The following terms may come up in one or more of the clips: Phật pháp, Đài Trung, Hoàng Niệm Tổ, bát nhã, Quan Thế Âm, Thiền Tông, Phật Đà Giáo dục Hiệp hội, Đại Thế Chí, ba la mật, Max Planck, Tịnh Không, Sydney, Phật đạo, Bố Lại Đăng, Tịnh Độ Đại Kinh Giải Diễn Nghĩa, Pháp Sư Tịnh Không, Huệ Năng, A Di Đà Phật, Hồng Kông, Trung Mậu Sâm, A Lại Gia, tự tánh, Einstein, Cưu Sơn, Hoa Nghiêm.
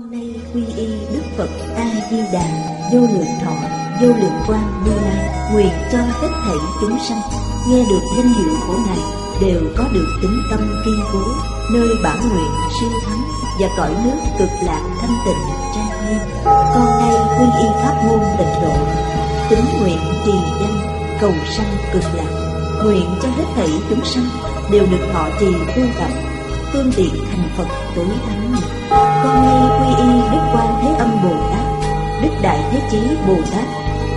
Con nay quy y Đức Phật A Di Đà vô lượng thọ vô lượng quang Như Lai, nguyện cho hết thảy chúng sanh nghe được danh hiệu của Ngài đều có được tính tâm kiên cố, nơi bản nguyện siêu thắng và cõi nước cực lạc thanh tịnh trang nghiêm. Con nay quy y pháp môn Tịnh Độ, tín nguyện trì danh cầu sanh cực lạc, nguyện cho hết thảy chúng sanh đều được thọ trì tu tập, phương tiện thành Phật tối thắng. Con nay quy y Đức Quan Thế Âm Bồ Tát, Đức Đại Thế Chí Bồ Tát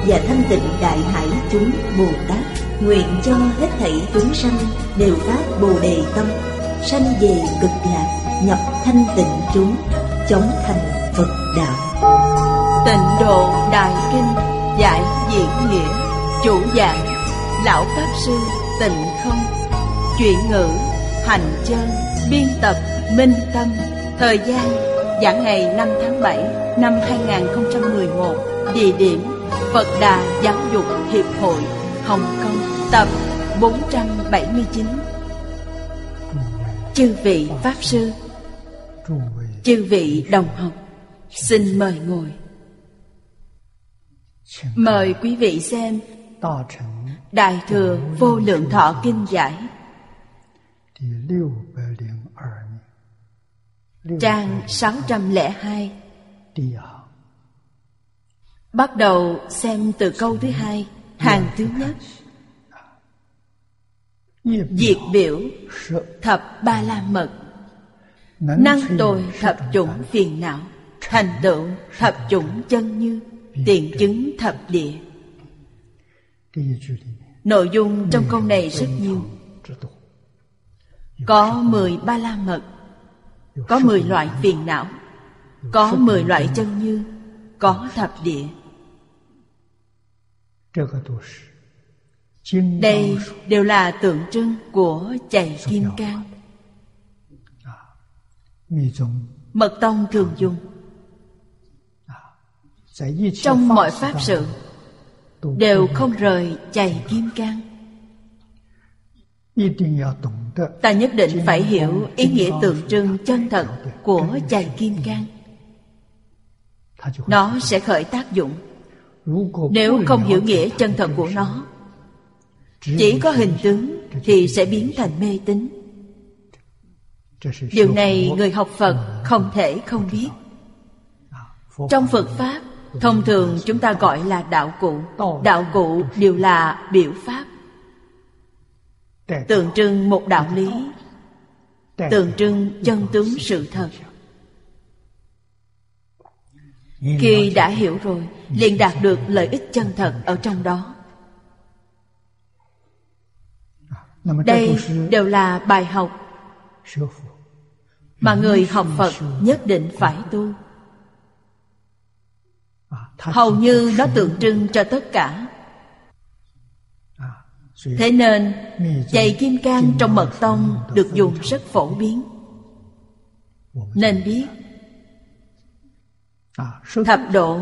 và Thanh Tịnh Đại Hải chúng Bồ Tát, nguyện cho hết thảy chúng sanh đều phát Bồ Đề tâm, sanh về cực lạc, nhập thanh tịnh chúng, chóng thành Phật đạo. Tịnh Độ Đại Kinh Giải Diễn Nghĩa. Chủ giảng Lão Pháp Sư Tịnh Không. Chuyển ngữ Hành Chân. Biên tập Minh Tâm. Thời gian giảng ngày 5 tháng 7 năm 2011. Địa điểm Phật Đà Giáo dục Hiệp hội Hồng Kông. Tập 479. Chư vị Pháp Sư, chư vị đồng học, xin mời ngồi. Mời quý vị xem Đại Thừa Vô Lượng Thọ Kinh Giải, trang 602. Bắt đầu xem từ câu thứ hai, hàng thứ nhất. Diệt biểu thập ba la mật, năng tồi thập chủng phiền não, thành tựu thập chủng chân như, tiền chứng thập địa. Nội dung trong câu này rất nhiều. Có 10 ba la mật, có 10 loại phiền não, có 10 loại chân như, có thập địa. Đây đều là tượng trưng của chày kim cang. Mật tông thường dùng. Trong mọi pháp sự đều không rời chày kim cang. Ta nhất định phải hiểu ý nghĩa tượng trưng chân thật của chày kim cang. Nó sẽ khởi tác dụng. Nếu không hiểu nghĩa chân thật của nó, chỉ có hình tướng thì sẽ biến thành mê tín. Điều này người học Phật không thể không biết. Trong Phật pháp, thông thường chúng ta gọi là đạo cụ. Đạo cụ đều là biểu pháp, tượng trưng một đạo lý, tượng trưng chân tướng sự thật. Khi đã hiểu rồi, liền đạt được lợi ích chân thật ở trong đó. Đây đều là bài học mà người học Phật nhất định phải tu. Hầu như nó tượng trưng cho tất cả. Thế nên chày kim cang trong mật tông được dùng rất phổ biến. Nên biết thập độ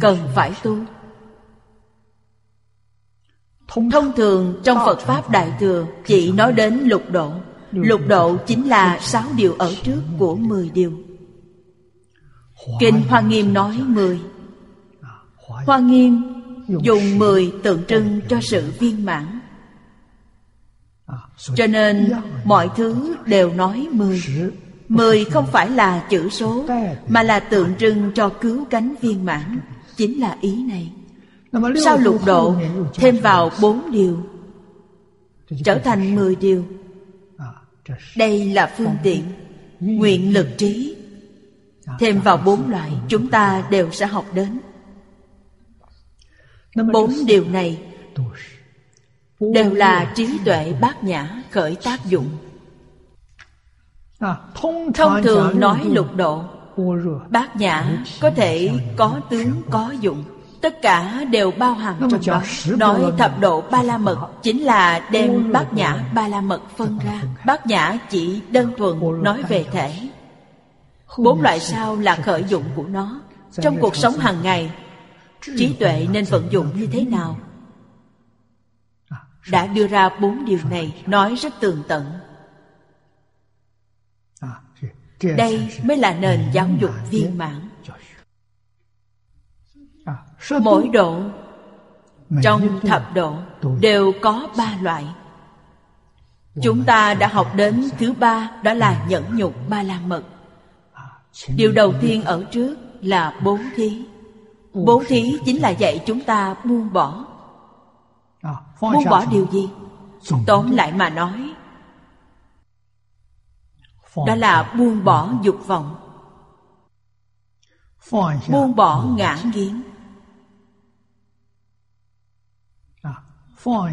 cần phải tu. Thông thường trong Phật pháp Đại Thừa chỉ nói đến lục độ. Lục độ chính là 6 điều ở trước của 10 điều. Kinh Hoa Nghiêm nói 10. Hoa Nghiêm dùng 10 tượng trưng cho sự viên mãn. Cho nên mọi thứ đều nói 10. 10 không phải là chữ số, mà là tượng trưng cho cứu cánh viên mãn. Chính là ý này. Sau lục độ thêm vào 4 điều, trở thành 10 điều. Đây là phương tiện, nguyện lực trí. Thêm vào 4 loại chúng ta đều sẽ học đến. 4 điều này đều là trí tuệ bát nhã khởi tác dụng. Thông thường nói lục độ, bát nhã có thể có tướng có dụng, tất cả đều bao hàm trong đó. Nói thập độ ba la mật chính là đem bát nhã ba la mật phân ra. Bát nhã chỉ đơn thuần nói về thể. 4 loại sau là khởi dụng của nó. Trong cuộc sống hàng ngày, trí tuệ nên vận dụng như thế nào? Đã đưa ra 4 điều này, nói rất tường tận. Đây mới là nền giáo dục viên mãn. Mỗi độ, trong thập độ đều có 3 loại. Chúng ta đã học đến thứ 3, đó là nhẫn nhục ba la mật. Điều đầu tiên ở trước là bố thí. Bố thí chính là dạy chúng ta buông bỏ. Buông bỏ điều gì? Tóm lại mà nói, đó là buông bỏ dục vọng, buông bỏ ngã nghiến.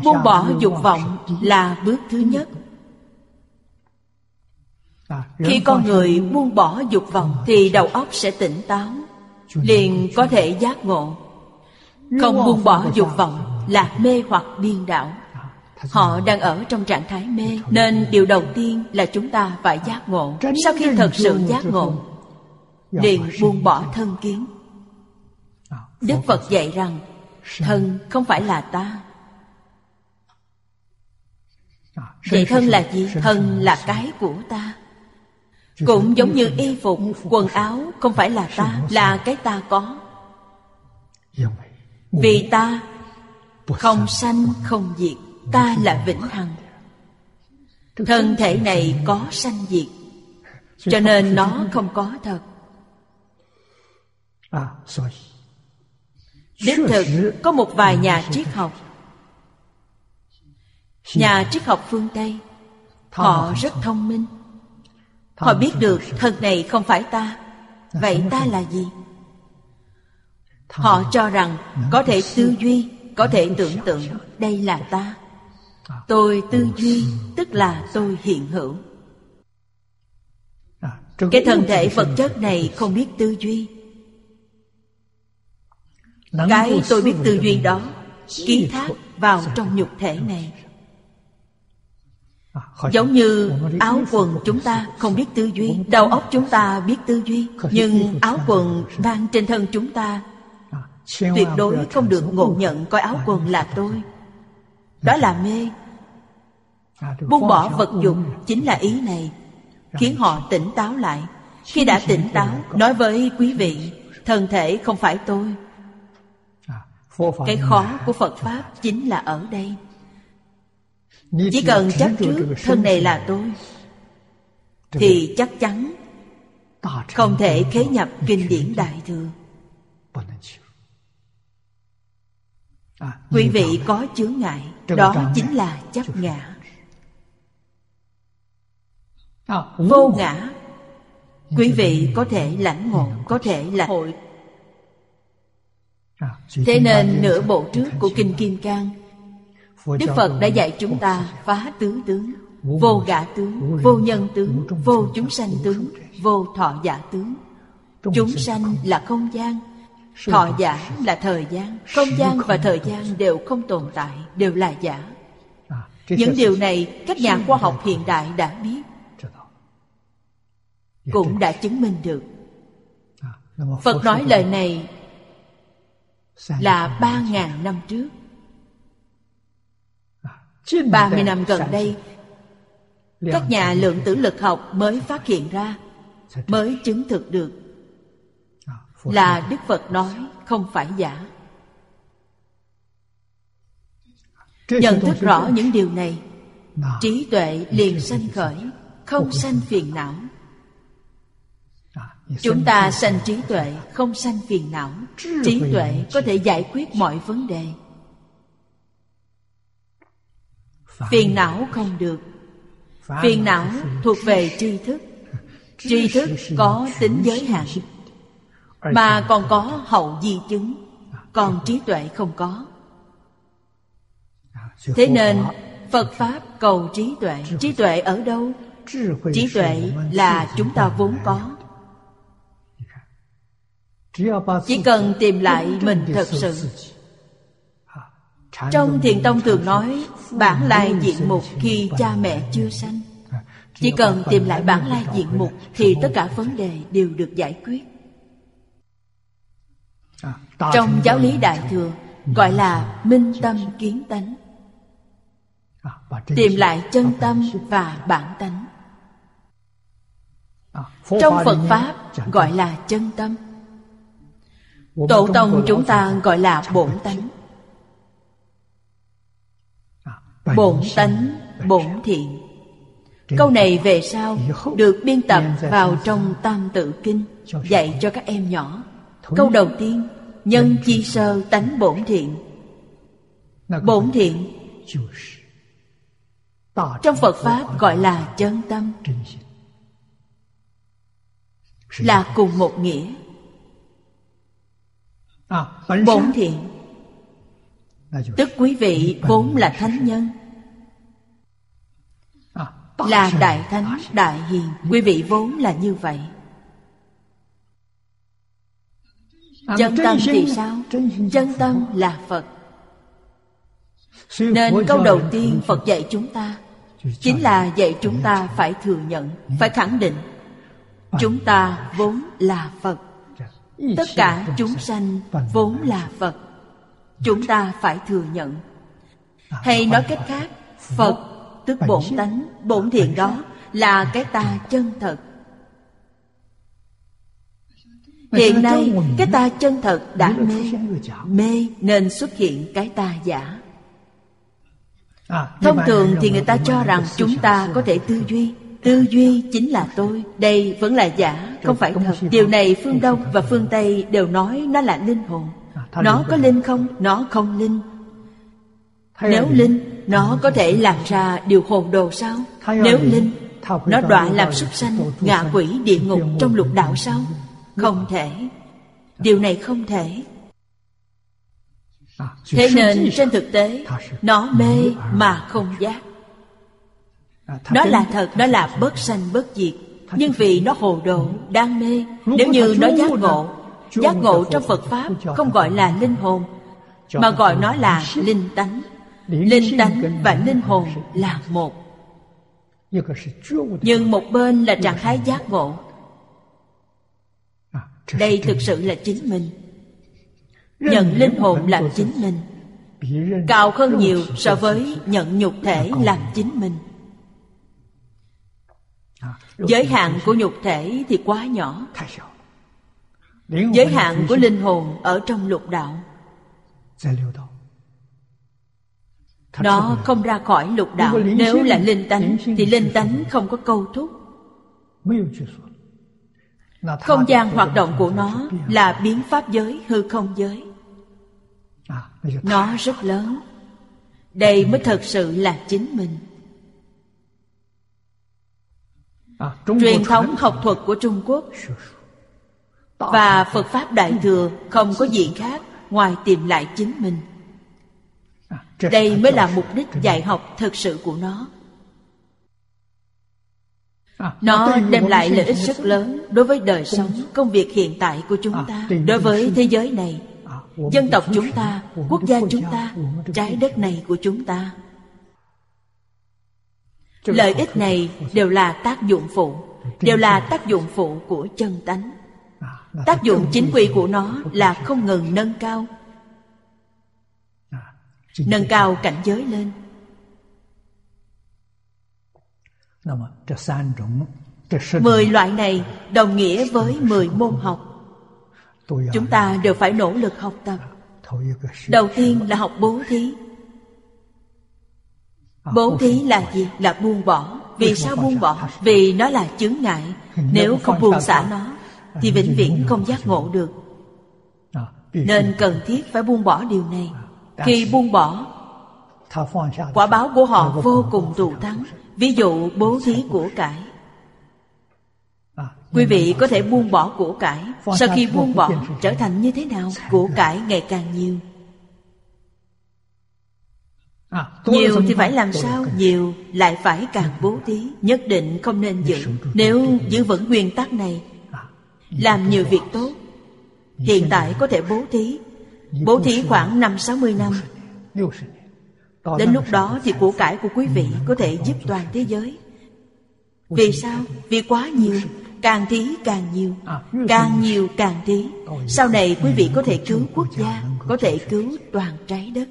Buông bỏ dục vọng là bước thứ nhất. Khi con người buông bỏ dục vọng thì đầu óc sẽ tỉnh táo, liền có thể giác ngộ. Không buông bỏ dục vọng là mê hoặc điên đảo. Họ đang ở trong trạng thái mê, nên điều đầu tiên là chúng ta phải giác ngộ. Sau khi thật sự giác ngộ, liền buông bỏ thân kiến. Đức Phật dạy rằng thân không phải là ta. Vậy thân là gì? Thân là cái của ta. Cũng giống như y phục, quần áo không phải là ta, là cái ta có. Vì ta không sanh không diệt, ta là vĩnh hằng. Thân thể này có sanh diệt, cho nên nó không có thật. Đích thực có một vài nhà triết học, nhà triết học phương Tây, họ rất thông minh. Họ biết được thân này không phải ta, vậy ta là gì? Họ cho rằng có thể tư duy, có thể tưởng tượng đây là ta. Tôi tư duy tức là tôi hiện hữu. Cái thân thể vật chất này không biết tư duy. Cái tôi biết tư duy đó ký thác vào trong nhục thể này. Giống như áo quần chúng ta không biết tư duy, đầu óc chúng ta biết tư duy, nhưng áo quần mang trên thân chúng ta tuyệt đối không được ngộ nhận coi áo quần là tôi. Đó là mê. Buông bỏ vật dục chính là ý này, khiến họ tỉnh táo lại. Khi đã tỉnh táo, nói với quý vị, thân thể không phải tôi. Cái khó của Phật Pháp chính là ở đây. Chỉ cần chấp trước thân này là tôi thì chắc chắn không thể khế nhập kinh điển Đại Thừa. Quý vị có chướng ngại, đó chính là chấp ngã. Vô ngã, quý vị có thể lãnh ngộ, có thể là hội. Thế nên nửa bộ trước của Kinh Kim Cang, Đức Phật đã dạy chúng ta phá tứ tướng: vô ngã tướng, vô nhân tướng, vô chúng sanh tướng, vô thọ giả tướng. Chúng sanh là không gian, thọ giả là thời gian. Không gian và thời gian đều không tồn tại, đều là giả. Những điều này các nhà khoa học hiện đại đã biết, cũng đã chứng minh được. Phật nói lời này là 3.000 năm trước. 30 năm gần đây, các nhà lượng tử lực học mới phát hiện ra, mới chứng thực được là Đức Phật nói không phải giả. Nhận thức rõ những điều này, trí tuệ liền sanh khởi, không sanh phiền não. Chúng ta sanh trí tuệ, không sanh phiền não. Trí tuệ có thể giải quyết mọi vấn đề. Phiền não không được. Phiền não thuộc về tri thức. Tri thức có tính giới hạn, mà còn có hậu di chứng, còn trí tuệ không có. Thế nên Phật Pháp cầu trí tuệ. Trí tuệ ở đâu? Trí tuệ là chúng ta vốn có. Chỉ cần tìm lại mình thật sự. Trong Thiền Tông thường nói bản lai diện mục khi cha mẹ chưa sanh. Chỉ cần tìm lại bản lai diện mục thì tất cả vấn đề đều được giải quyết. Trong giáo lý Đại Thừa gọi là minh tâm kiến tánh. Tìm lại chân tâm và bản tánh. Trong Phật Pháp gọi là chân tâm. Tổ tông chúng ta gọi là bổn tánh. Bổn tánh, bổn thiện. Câu này về sau được biên tập vào trong Tam Tự Kinh, dạy cho các em nhỏ. Câu đầu tiên, nhân chi sơ tánh bổn thiện. Bổn thiện trong Phật Pháp gọi là chân tâm, là cùng một nghĩa. Bổn thiện tức quý vị vốn là thánh nhân, là đại thánh, đại hiền. Quý vị vốn là như vậy. Chân tâm thì sao? Chân tâm là Phật. Nên câu đầu tiên Phật dạy chúng ta chính là dạy chúng ta phải thừa nhận, phải khẳng định chúng ta vốn là Phật. Tất cả chúng sanh vốn là Phật. Chúng ta phải thừa nhận. Hay nói cách khác, Phật tức bổn tánh, bổn thiện đó là cái ta chân thật. Hiện nay cái ta chân thật đã mê nên xuất hiện cái ta giả. Thông thường thì người ta cho rằng chúng ta có thể tư duy. Tư duy chính là tôi. Đây vẫn là giả, không phải thật. Điều này phương Đông và phương Tây đều nói nó là linh hồn. Nó có linh không? Nó không linh. Nếu linh, nó có thể làm ra điều hồn đồ sao? Nếu linh, nó đọa làm súc sanh, ngạ quỷ, địa ngục trong lục đạo sao? Không thể. Điều này không thể. Thế nên trên thực tế, nó mê mà không giác. Nó là thật, nó là bất sanh bất diệt. Nhưng vì nó hồ đồ, đang mê. Nếu như nó giác ngộ trong Phật Pháp không gọi là linh hồn, mà gọi nó là linh tánh. Linh tánh và linh hồn là một. Nhưng một bên là trạng thái giác ngộ. Đây thực sự là chính mình. Nhận linh hồn làm chính mình cao hơn nhiều so với nhận nhục thể làm chính mình. Giới hạn của nhục thể thì quá nhỏ. Giới hạn của linh hồn ở trong lục đạo. Nó không ra khỏi lục đạo. Nếu là linh tánh thì linh tánh không có câu thúc. Không gian hoạt động của nó là biến pháp giới, hư không giới. Nó rất lớn. Đây mới thật sự là chính mình. Truyền thống học thuật của Trung Quốc và Phật Pháp Đại Thừa không có gì khác ngoài tìm lại chính mình. Đây mới là mục đích dạy học thật sự của nó. Nó đem lại lợi ích rất lớn đối với đời sống, công việc hiện tại của chúng ta, đối với thế giới này, dân tộc chúng ta, quốc gia chúng ta, trái đất này của chúng ta. Lợi ích này đều là tác dụng phụ, đều là tác dụng phụ của chân tánh. Tác dụng chính quy của nó là không ngừng nâng cao cảnh giới lên. Mười loại này đồng nghĩa với 10 môn học. Chúng ta đều phải nỗ lực học tập. Đầu tiên là học bố thí. Bố thí là gì? Là buông bỏ. Vì sao buông bỏ? Vì nó là chướng ngại. Nếu không buông xả nó thì vĩnh viễn không giác ngộ được. Nên cần thiết phải buông bỏ điều này. Khi buông bỏ, quả báo của họ vô cùng thù thắng. Ví dụ bố thí của cải. Quý vị có thể buông bỏ của cải. Sau khi buông bỏ trở thành như thế nào? Của cải ngày càng nhiều. Nhiều thì phải làm sao? Nhiều lại phải càng bố thí. Nhất định không nên giữ. Nếu giữ vững nguyên tắc này, làm nhiều việc tốt. Hiện tại có thể bố thí. Bố thí khoảng 50-60 năm. Đến lúc đó thì của cải của quý vị có thể giúp toàn thế giới. Vì sao? Vì quá nhiều. Càng thí càng nhiều. Càng nhiều càng thí. Sau này quý vị có thể cứu quốc gia, có thể cứu toàn trái đất.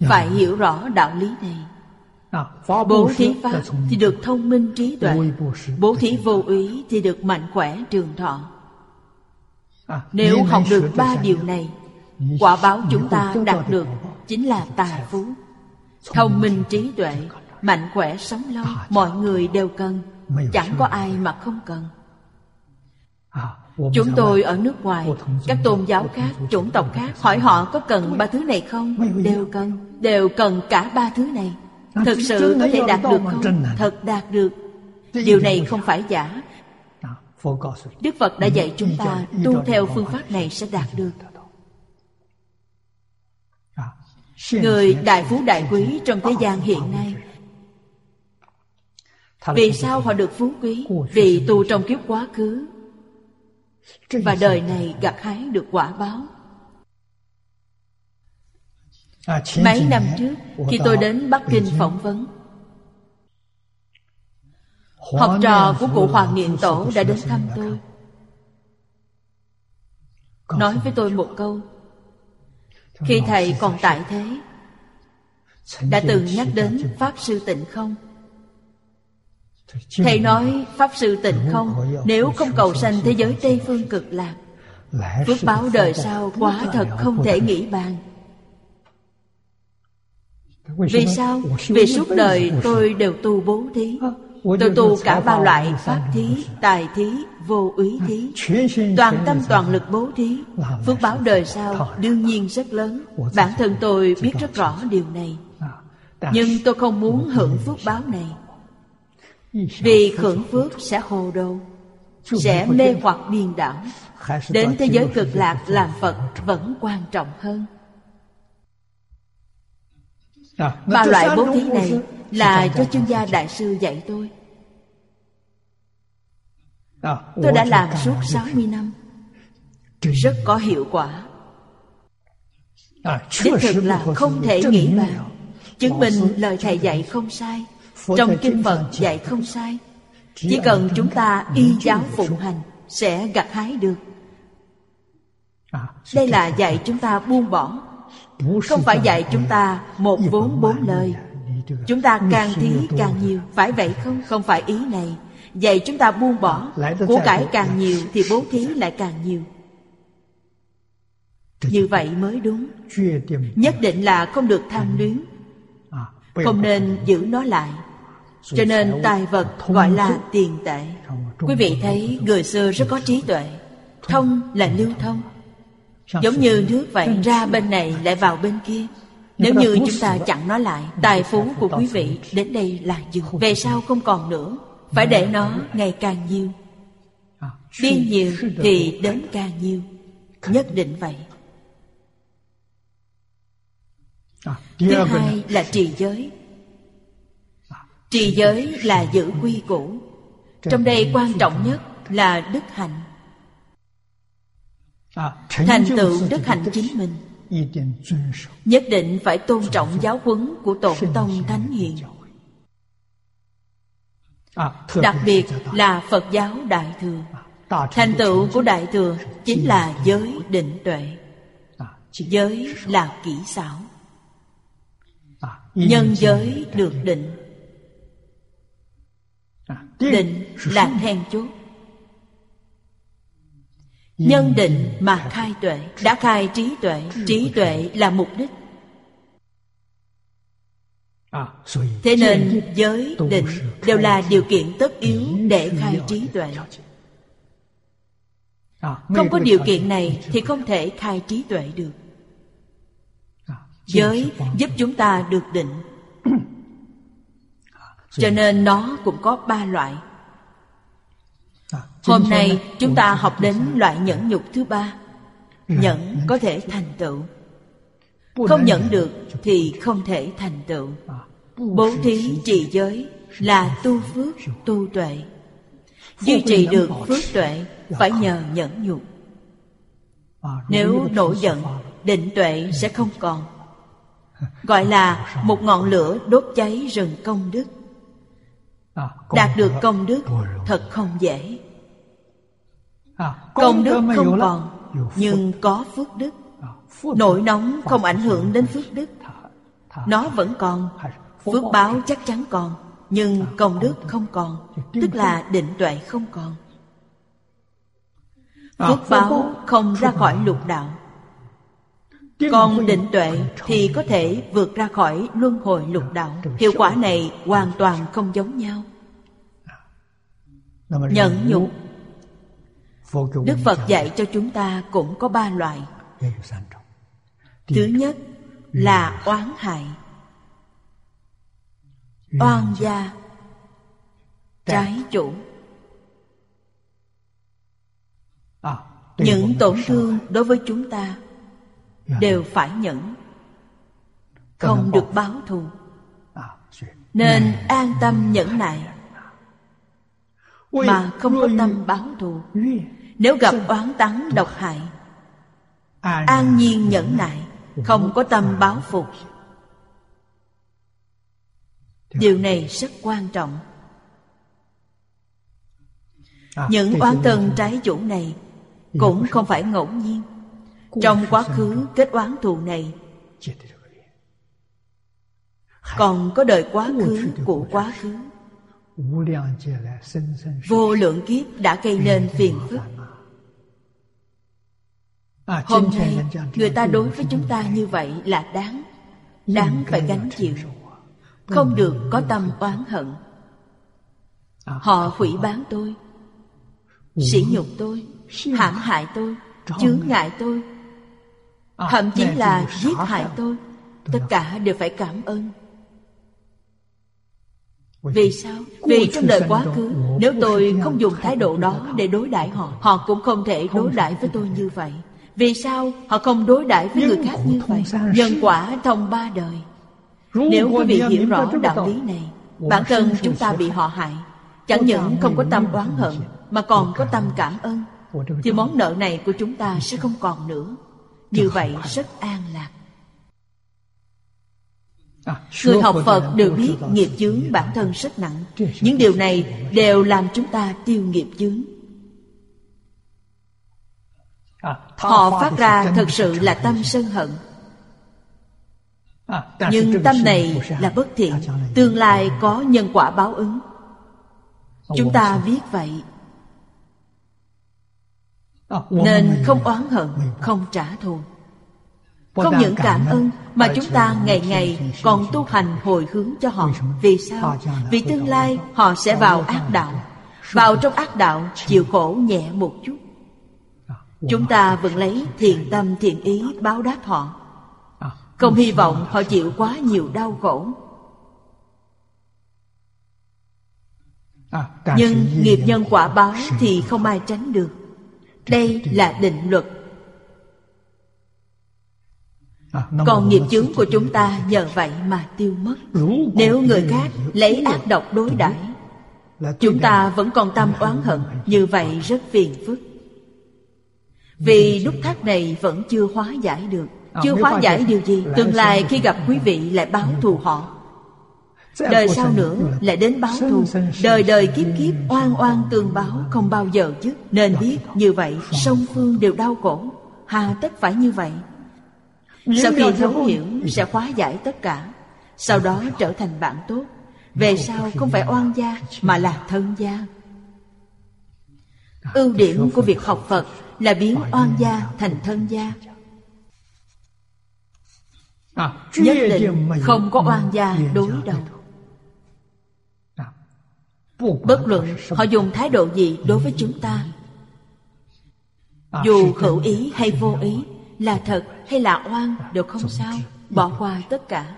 Phải hiểu rõ đạo lý này. Bố thí pháp thì được thông minh trí tuệ, bố thí vô úy thì được mạnh khỏe trường thọ. Nếu học được ba điều này, quả báo chúng ta đạt được chính là tài phú. Thông minh trí tuệ, mạnh khỏe sống lâu, mọi người đều cần, chẳng có ai mà không cần. Chúng tôi ở nước ngoài, các tôn giáo khác, chủng tộc khác, hỏi họ có cần ba thứ này không? Đều cần cả ba thứ này. Thực sự có thể đạt được không? Thật đạt được. Điều này không phải giả. Đức Phật đã dạy chúng ta tu theo phương pháp này sẽ đạt được. Người đại phú đại quý trong thế gian hiện nay, vì sao họ được phú quý? Vì tu trong kiếp quá khứ và đời này gặt hái được quả báo. Mấy năm trước, khi tôi đến Bắc Kinh phỏng vấn, học trò của cụ Hoàng Niệm Tổ đã đến thăm tôi, nói với tôi một câu. Khi thầy còn tại thế, đã từng nhắc đến Pháp Sư Tịnh Không. Thầy nói Pháp Sư Tịnh Không nếu không cầu sanh thế giới Tây Phương Cực Lạc, phước báo đời sau quả thật không thể nghĩ bàn. Vì sao? Vì suốt đời tôi đều tu bố thí. Tôi tu cả ba loại pháp thí, tài thí, vô úy thí. Toàn tâm toàn lực bố thí, phước báo đời sau đương nhiên rất lớn. Bản thân tôi biết rất rõ điều này, nhưng tôi không muốn hưởng phước báo này. Vì hưởng phước sẽ hồ đồ, sẽ mê hoặc điên đảo. Đến thế giới cực lạc làm Phật vẫn quan trọng hơn. Ba loại bố thí này là cho chuyên gia đại sư dạy tôi. Tôi đã làm suốt 60 năm, rất có hiệu quả. Đích thực là không thể nghĩ bàn, chứng minh lời thầy dạy không sai, trong kinh Phật dạy không sai. Chỉ cần chúng ta y giáo phụng hành sẽ gặt hái được. Đây là dạy chúng ta buông bỏ, không phải dạy chúng ta một vốn bốn lời. Chúng ta càng thí càng nhiều, phải vậy không? Không phải ý này. Dạy chúng ta buông bỏ, của cải càng nhiều thì bố thí lại càng nhiều. Như vậy mới đúng. Nhất định là không được tham luyến, không nên giữ nó lại. Cho nên tài vật gọi là tiền tệ. Quý vị thấy người xưa rất có trí tuệ. Thông là lưu thông, giống như nước vậy, ra bên này lại vào bên kia. Nếu như chúng ta chặn nó lại, tài phú của quý vị đến đây là dừng, về sau không còn nữa. Phải để nó ngày càng nhiều, đi nhiều thì đến càng nhiều, nhất định vậy. Thứ hai là trì giới. Trì giới là giữ quy củ. Trong đây quan trọng nhất là đức hạnh. Thành tựu đức hạnh chính mình, nhất định phải tôn trọng giáo huấn của Tổ Tông Thánh Hiền, đặc biệt là Phật giáo Đại Thừa. Thành tựu của Đại Thừa chính là giới định tuệ. Giới là kỹ xảo, nhân giới được định. Định là then chốt. Nhân định mà khai tuệ, đã khai trí tuệ. Trí tuệ là mục đích. Thế nên giới định đều là điều kiện tất yếu để khai trí tuệ. Không có điều kiện này thì không thể khai trí tuệ được. Giới giúp chúng ta được định. Cho nên nó cũng có ba loại. Hôm nay chúng ta học đến loại nhẫn nhục thứ ba. Nhẫn có thể thành tựu, không nhẫn được thì không thể thành tựu. Bố thí trì giới là tu phước tu tuệ. Duy trì được phước tuệ phải nhờ nhẫn nhục. Nếu nổi giận, định tuệ sẽ không còn. Gọi là một ngọn lửa đốt cháy rừng công đức. Đạt được công đức thật không dễ. Công đức không còn, nhưng có phước đức. Nổi nóng không ảnh hưởng đến phước đức. Nó vẫn còn, phước báo chắc chắn còn, nhưng công đức không còn, tức là định tuệ không còn. Phước báo không ra khỏi lục đạo, còn định tuệ thì có thể vượt ra khỏi luân hồi lục đạo. Hiệu quả này hoàn toàn không giống nhau. Nhẫn nhục, Đức Phật dạy cho chúng ta cũng có ba loại. Thứ nhất là oán hại, oan gia, trái chủ. Những tổn thương đối với chúng ta đều phải nhẫn, không được báo thù, nên an tâm nhẫn nại mà không có tâm báo thù. Nếu gặp oán tắng độc hại, an nhiên nhẫn nại, không có tâm báo phục. Điều này rất quan trọng. Những oán thân trái chủ này cũng không phải ngẫu nhiên. Trong quá khứ kết oán thù này còn có đời quá khứ của quá khứ, vô lượng kiếp đã gây nên phiền phức. Hôm nay người ta đối với chúng ta như vậy là đáng phải gánh chịu. Không được có tâm oán hận. Họ hủy bán tôi, sỉ nhục tôi, hãm hại tôi, chướng ngại tôi, thậm chí là giết hại tôi, tất cả đều phải cảm ơn. Vì sao? Vì trong đời quá khứ, nếu tôi không dùng thái độ đó để đối đãi họ, họ cũng không thể đối đãi với tôi như vậy. Vì sao họ không đối đãi với người khác như vậy? Nhân quả thông ba đời. Nếu quý vị hiểu rõ đạo lý này, bản thân chúng ta bị họ hại, chẳng những không có tâm oán hận mà còn có tâm cảm ơn, thì món nợ này của chúng ta sẽ không còn nữa. Như vậy rất an lạc. Người học Phật đều biết nghiệp chướng bản thân rất nặng. Những điều này đều làm chúng ta tiêu nghiệp chướng. Họ phát ra thật sự là tâm sân hận, nhưng tâm này là bất thiện, tương lai có nhân quả báo ứng. Chúng ta biết vậy nên không oán hận, không trả thù. Không những cảm ơn mà chúng ta ngày ngày còn tu hành hồi hướng cho họ. Vì sao? Vì tương lai họ sẽ vào ác đạo. Vào trong ác đạo chịu khổ nhẹ một chút, chúng ta vẫn lấy thiện tâm thiện ý báo đáp họ, không hy vọng họ chịu quá nhiều đau khổ. Nhưng nghiệp nhân quả báo thì không ai tránh được. Đây là định luật. Còn nghiệp chướng của chúng ta nhờ vậy mà tiêu mất. Nếu người khác lấy ác độc đối đãi, chúng ta vẫn còn tâm oán hận, như vậy rất phiền phức. Vì nút thắt này vẫn chưa hóa giải được. Chưa hóa giải điều gì? Tương lai khi gặp quý vị lại báo thù họ, đời sau nữa lại đến báo thù, đời đời kiếp kiếp oan oan tương báo, không bao giờ dứt. Nên biết như vậy song phương đều đau khổ, hà tất phải như vậy. Sau khi thấu hiểu sẽ hóa giải tất cả, sau đó trở thành bạn tốt. Về sau không phải oan gia mà là thân gia. Ưu điểm của việc học Phật là biến oan gia thành thân gia. Nhất định không có oan gia đối đầu. Bất luận họ dùng thái độ gì đối với chúng ta, dù hữu ý hay vô ý, là thật hay là oan đều không sao, bỏ qua tất cả.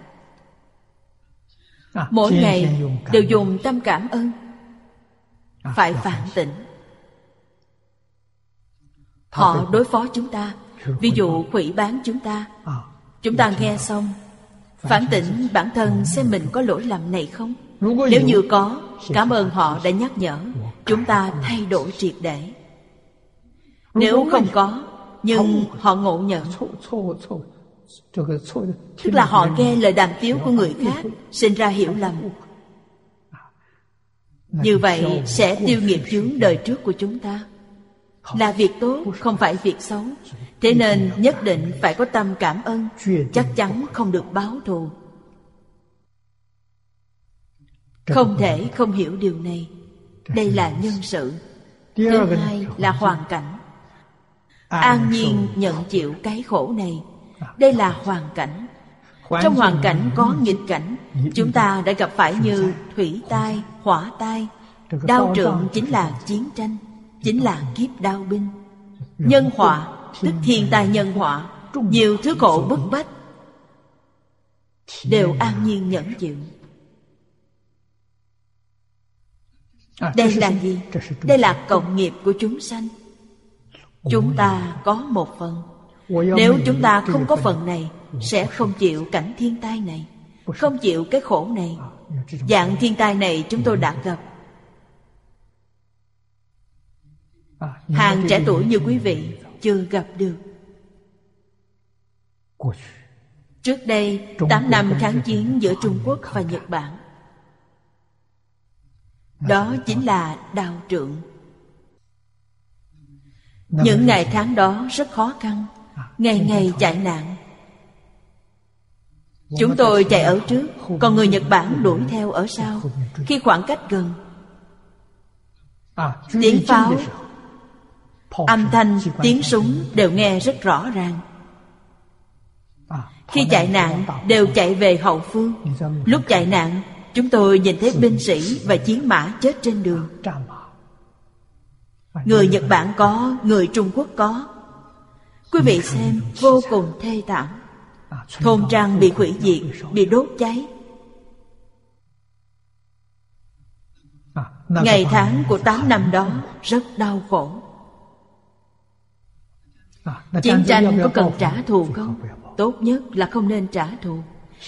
Mỗi ngày đều dùng tâm cảm ơn, phải phản tỉnh. Họ đối phó chúng ta, ví dụ hủy bán chúng ta, chúng ta nghe xong phản tỉnh bản thân xem mình có lỗi lầm này không. Nếu như có, cảm ơn họ đã nhắc nhở, chúng ta thay đổi triệt để. Nếu không có, nhưng họ ngộ nhận, tức là họ nghe lời đàm tiếu của người khác, sinh ra hiểu lầm, như vậy sẽ tiêu nghiệp chướng đời trước của chúng ta. Là việc tốt, không phải việc xấu. Thế nên nhất định phải có tâm cảm ơn, chắc chắn không được báo thù. Không thể không hiểu điều này. Đây là nhân sự. Thứ hai là hoàn cảnh. An nhiên nhận chịu cái khổ này. Đây là hoàn cảnh. Trong hoàn cảnh có nghịch cảnh. Chúng ta đã gặp phải như thủy tai, hỏa tai. Đao trượng chính là chiến tranh, chính là kiếp đao binh. Nhân họa, tức thiên tai nhân họa. Nhiều thứ khổ bức bách đều an nhiên nhẫn chịu. Đây là gì? Đây là cộng nghiệp của chúng sanh. Chúng ta có một phần. Nếu chúng ta không có phần này, sẽ không chịu cảnh thiên tai này, không chịu cái khổ này. Dạng thiên tai này chúng tôi đã gặp. Hàng trẻ tuổi như quý vị chưa gặp được. Trước đây 8 năm kháng chiến giữa Trung Quốc và Nhật Bản. Đó chính là đao trượng. Những ngày tháng đó rất khó khăn, ngày ngày chạy nạn. Chúng tôi chạy ở trước, còn người Nhật Bản đuổi theo ở sau. Khi khoảng cách gần, tiếng pháo, âm thanh, tiếng súng đều nghe rất rõ ràng. Khi chạy nạn đều chạy về hậu phương. Lúc chạy nạn, chúng tôi nhìn thấy binh sĩ và chiến mã chết trên đường. Người Nhật Bản có, người Trung Quốc có. Quý vị xem, vô cùng thê thảm. Thôn trang bị hủy diệt, bị đốt cháy. Ngày tháng của 8 năm đó rất đau khổ. Chiến tranh có cần trả thù không? Tốt nhất là không nên trả thù.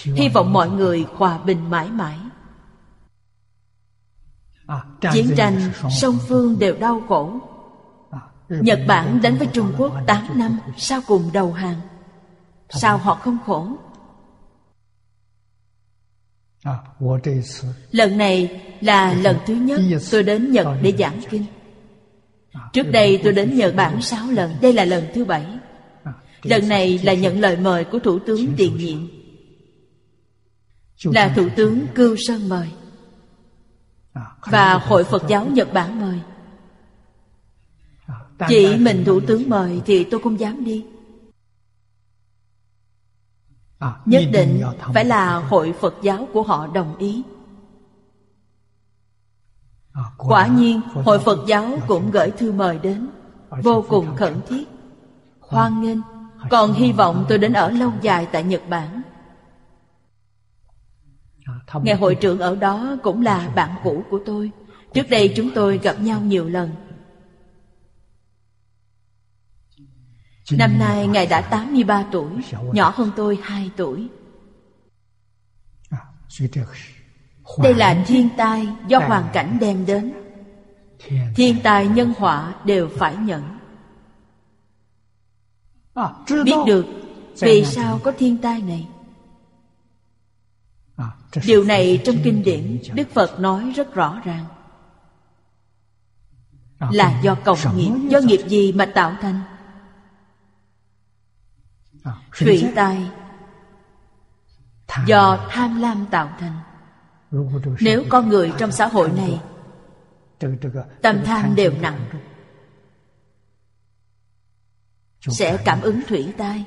Hy vọng mọi người hòa bình mãi mãi. Chiến tranh song phương đều đau khổ. Nhật Bản đánh với Trung Quốc 8 năm, sau cùng đầu hàng. Sao họ không khổ? Lần này là lần thứ nhất tôi đến Nhật để giảng kinh. Trước đây tôi đến Nhật Bản 6 lần, đây là lần thứ 7. Lần này là nhận lời mời của Thủ tướng tiền nhiệm, là Thủ tướng Cưu Sơn mời, và Hội Phật giáo Nhật Bản mời. Chỉ mình Thủ tướng mời thì tôi không dám đi. Nhất định phải là Hội Phật giáo của họ đồng ý. Quả nhiên Hội Phật giáo cũng gửi thư mời đến, vô cùng khẩn thiết, hoan nghênh. Còn hy vọng tôi đến ở lâu dài tại Nhật Bản. Ngài hội trưởng ở đó cũng là bạn cũ của tôi. Trước đây chúng tôi gặp nhau nhiều lần. Năm nay Ngài đã 83 tuổi, nhỏ hơn tôi 2 tuổi. Đây là thiên tai do hoàn cảnh đem đến. Thiên tai nhân họa đều phải nhận. Biết được vì sao có thiên tai này. Điều này trong kinh điển Đức Phật nói rất rõ ràng. Là do cộng nghiệp, do nghiệp gì mà tạo thành. Thủy tai do tham lam tạo thành. Nếu con người trong xã hội này tâm tham đều nặng, sẽ cảm ứng thủy tai.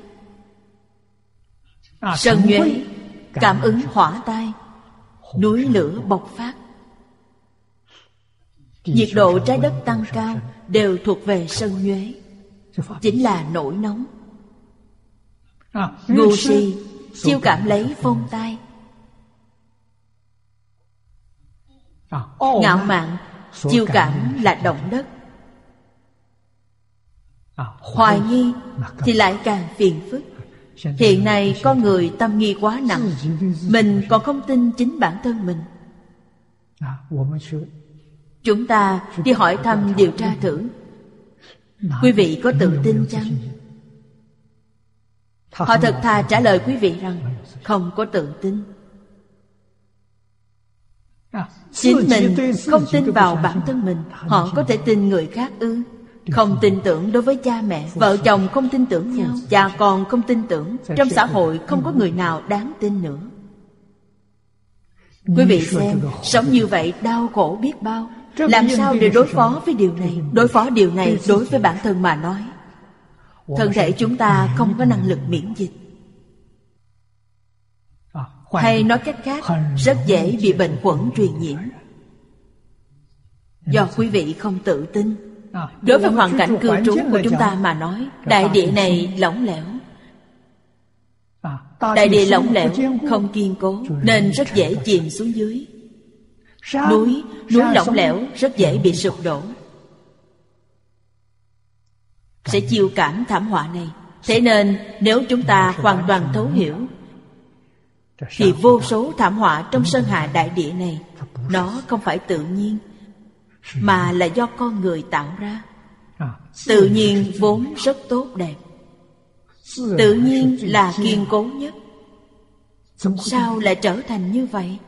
Sân nhuế cảm ứng hỏa tai. Núi lửa bộc phát. Nhiệt độ trái đất tăng cao đều thuộc về sân nhuế, chính là nổi nóng. Ngu si chiêu cảm lấy phong tai. Ngạo mạn chiêu cảm là động đất. Hoài nghi thì lại càng phiền phức. Hiện nay con người tâm nghi quá nặng, mình còn không tin chính bản thân mình. Chúng ta đi hỏi thăm điều tra thử. Quý vị có tự tin chăng? Họ thật thà trả lời quý vị rằng không có tự tin. Chính mình không tin vào bản thân mình, họ có thể tin người khác ư? Không tin tưởng đối với cha mẹ. Vợ chồng không tin tưởng nhau, cha con không tin tưởng. Trong xã hội không có người nào đáng tin nữa. Quý vị xem, sống như vậy đau khổ biết bao. Làm sao để đối phó với điều này? Đối phó điều này đối với bản thân mà nói, thân thể chúng ta không có năng lực miễn dịch. Hay nói cách khác, rất dễ bị bệnh khuẩn truyền nhiễm. Do quý vị không tự tin. Đối với hoàn cảnh cư trú của chúng ta mà nói, đại địa này lỏng lẻo. Đại địa lỏng lẻo, không kiên cố, nên rất dễ chìm xuống dưới. Núi lỏng lẻo rất dễ bị sụp đổ. Sẽ chịu cảm thảm họa này. Thế nên nếu chúng ta hoàn toàn thấu hiểu, thì vô số thảm họa trong sơn hà đại địa này, nó không phải tự nhiên, mà là do con người tạo ra. Tự nhiên vốn rất tốt đẹp, tự nhiên là kiên cố nhất. Sao lại trở thành như vậy?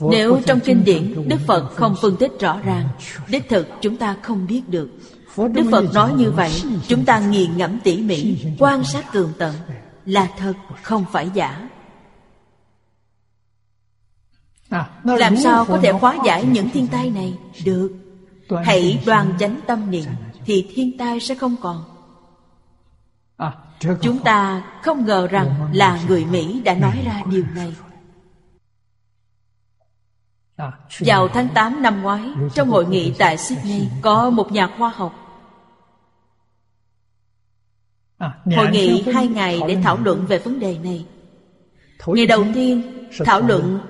Nếu trong kinh điển Đức Phật không phân tích rõ ràng, đích thực chúng ta không biết được. Đức Phật nói như vậy, chúng ta nghiền ngẫm tỉ mỉ, quan sát tường tận, là thật, không phải giả. Làm sao có thể hóa giải những thiên tai này? Được, hãy đoan chánh tâm niệm thì thiên tai sẽ không còn. Chúng ta không ngờ rằng là người Mỹ đã nói ra điều này. Vào tháng 8 năm ngoái, trong hội nghị tại Sydney, có một nhà khoa học. Hội nghị 2 ngày để thảo luận về vấn đề này. Ngày đầu tiên thảo luận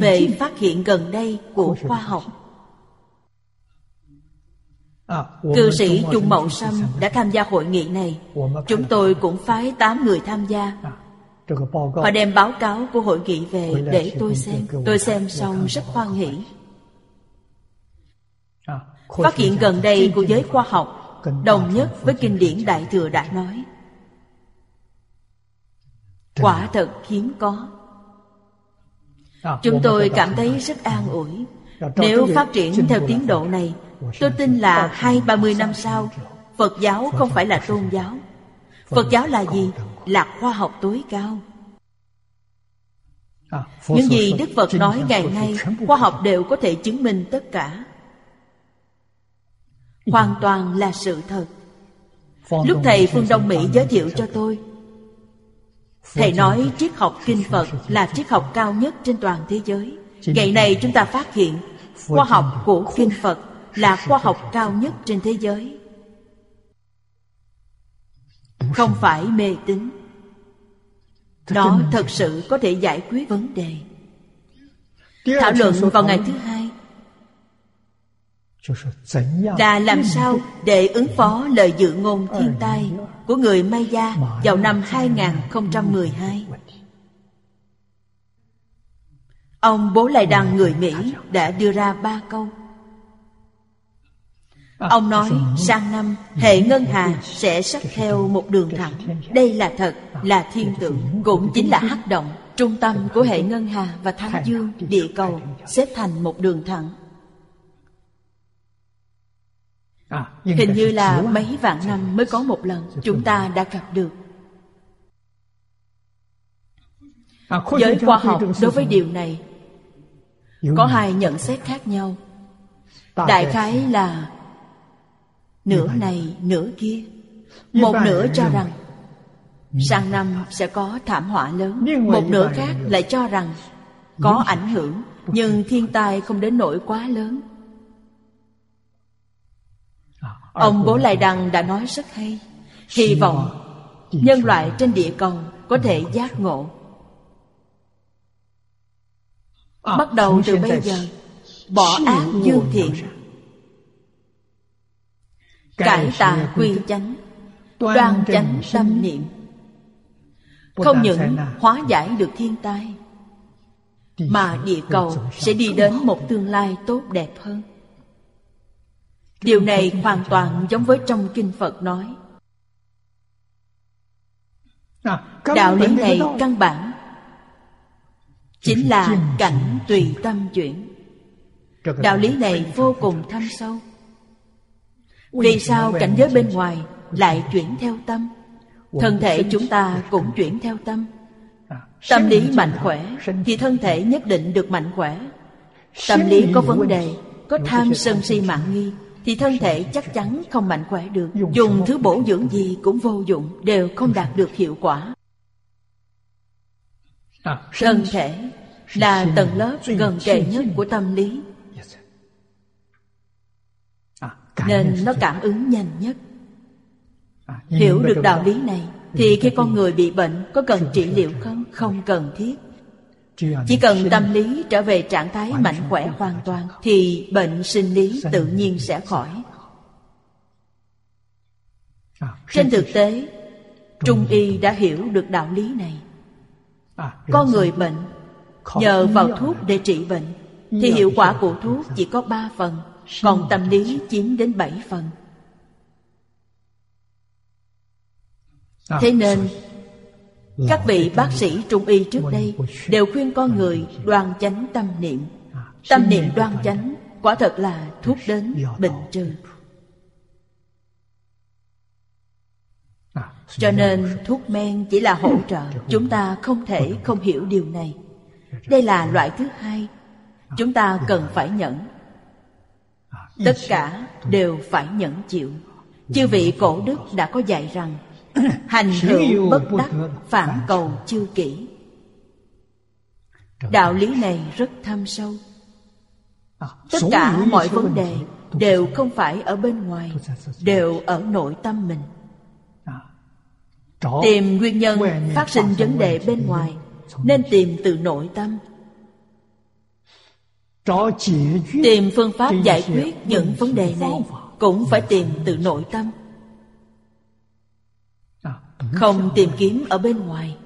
về phát hiện gần đây của khoa học. Cư sĩ Trung Mậu Sâm đã tham gia hội nghị này. Chúng tôi cũng phái 8 người tham gia. Họ đem báo cáo của hội nghị về để tôi xem. Tôi xem xong rất hoan hỷ. Phát hiện gần đây của giới khoa học đồng nhất với kinh điển Đại Thừa đã nói. Quả thật hiếm có. Chúng tôi cảm thấy rất an ủi. Nếu phát triển theo tiến độ này, tôi tin là 20-30 năm sau, Phật giáo không phải là tôn giáo. Phật giáo là gì? Là khoa học tối cao. Những gì Đức Phật nói ngày nay, khoa học đều có thể chứng minh tất cả. Hoàn toàn là sự thật. Lúc thầy Phương Đông Mỹ giới thiệu cho tôi, thầy nói triết học kinh Phật là triết học cao nhất trên toàn thế giới. Ngày nay chúng ta phát hiện khoa học của kinh Phật là khoa học cao nhất trên thế giới. Không phải mê tín. Nó thật sự có thể giải quyết vấn đề. Thảo luận vào ngày thứ hai là làm sao để ứng phó lời dự ngôn thiên tai của người Maya vào năm 2012. Ông Bố Lại Đăng người Mỹ đã đưa ra 3 câu. Ông nói sang năm hệ ngân hà sẽ sắp theo một đường thẳng. Đây là thật, là thiên tượng, cũng chính là hắc động. Trung tâm của hệ ngân hà và Thái Dương, địa cầu xếp thành một đường thẳng. Hình như là mấy vạn năm mới có một lần chúng ta đã gặp được. Giới khoa học đối với điều này có 2 nhận xét khác nhau. Đại khái là nửa này nửa kia. Một nửa cho rằng sang năm sẽ có thảm họa lớn. Một nửa khác lại cho rằng có ảnh hưởng, nhưng thiên tai không đến nỗi quá lớn. Ông Bố Lại Đăng đã nói rất hay. Hy vọng nhân loại trên địa cầu có thể giác ngộ. Bắt đầu từ bây giờ, bỏ ác dương thiện, cải tà quy chánh, đoan chánh tâm niệm, không những hóa giải được thiên tai, mà địa cầu sẽ đi đến một tương lai tốt đẹp hơn. Điều này hoàn toàn giống với trong kinh Phật nói. Đạo lý này căn bản chính là cảnh tùy tâm chuyển. Đạo lý này vô cùng thâm sâu. Vì sao cảnh giới bên ngoài lại chuyển theo tâm? Thân thể chúng ta cũng chuyển theo tâm. Tâm lý mạnh khỏe thì thân thể nhất định được mạnh khỏe. Tâm lý có vấn đề, có tham sân si mạn nghi thì thân thể chắc chắn không mạnh khỏe được. Dùng thứ bổ dưỡng gì cũng vô dụng, đều không đạt được hiệu quả. Thân thể là tầng lớp gần kề nhất của tâm lý, nên nó cảm ứng nhanh nhất. Hiểu được đạo lý này thì khi con người bị bệnh có cần trị liệu không? Không cần thiết. Chỉ cần tâm lý trở về trạng thái mạnh khỏe hoàn toàn thì bệnh sinh lý tự nhiên sẽ khỏi. Trên thực tế, Trung y đã hiểu được đạo lý này. Có người bệnh nhờ vào thuốc để trị bệnh thì hiệu quả của thuốc chỉ có 3%, còn tâm lý chiếm đến 7%. Thế nên các vị bác sĩ Trung y trước đây đều khuyên con người đoan chánh tâm niệm. Tâm niệm đoan chánh quả thật là thuốc đến bệnh trừ. Cho nên thuốc men chỉ là hỗ trợ, chúng ta không thể không hiểu điều này. Đây là loại thứ hai, chúng ta cần phải nhẫn. Tất cả đều phải nhẫn chịu. Chư vị cổ đức đã có dạy rằng hành hữu bất đắc, phản cầu chưa kỹ. Đạo lý này rất thâm sâu. Tất cả mọi vấn đề đều không phải ở bên ngoài, đều ở nội tâm mình. Tìm nguyên nhân phát sinh vấn đề bên ngoài nên tìm từ nội tâm. Tìm phương pháp giải quyết những vấn đề này cũng phải tìm từ nội tâm, không tìm kiếm ở bên ngoài.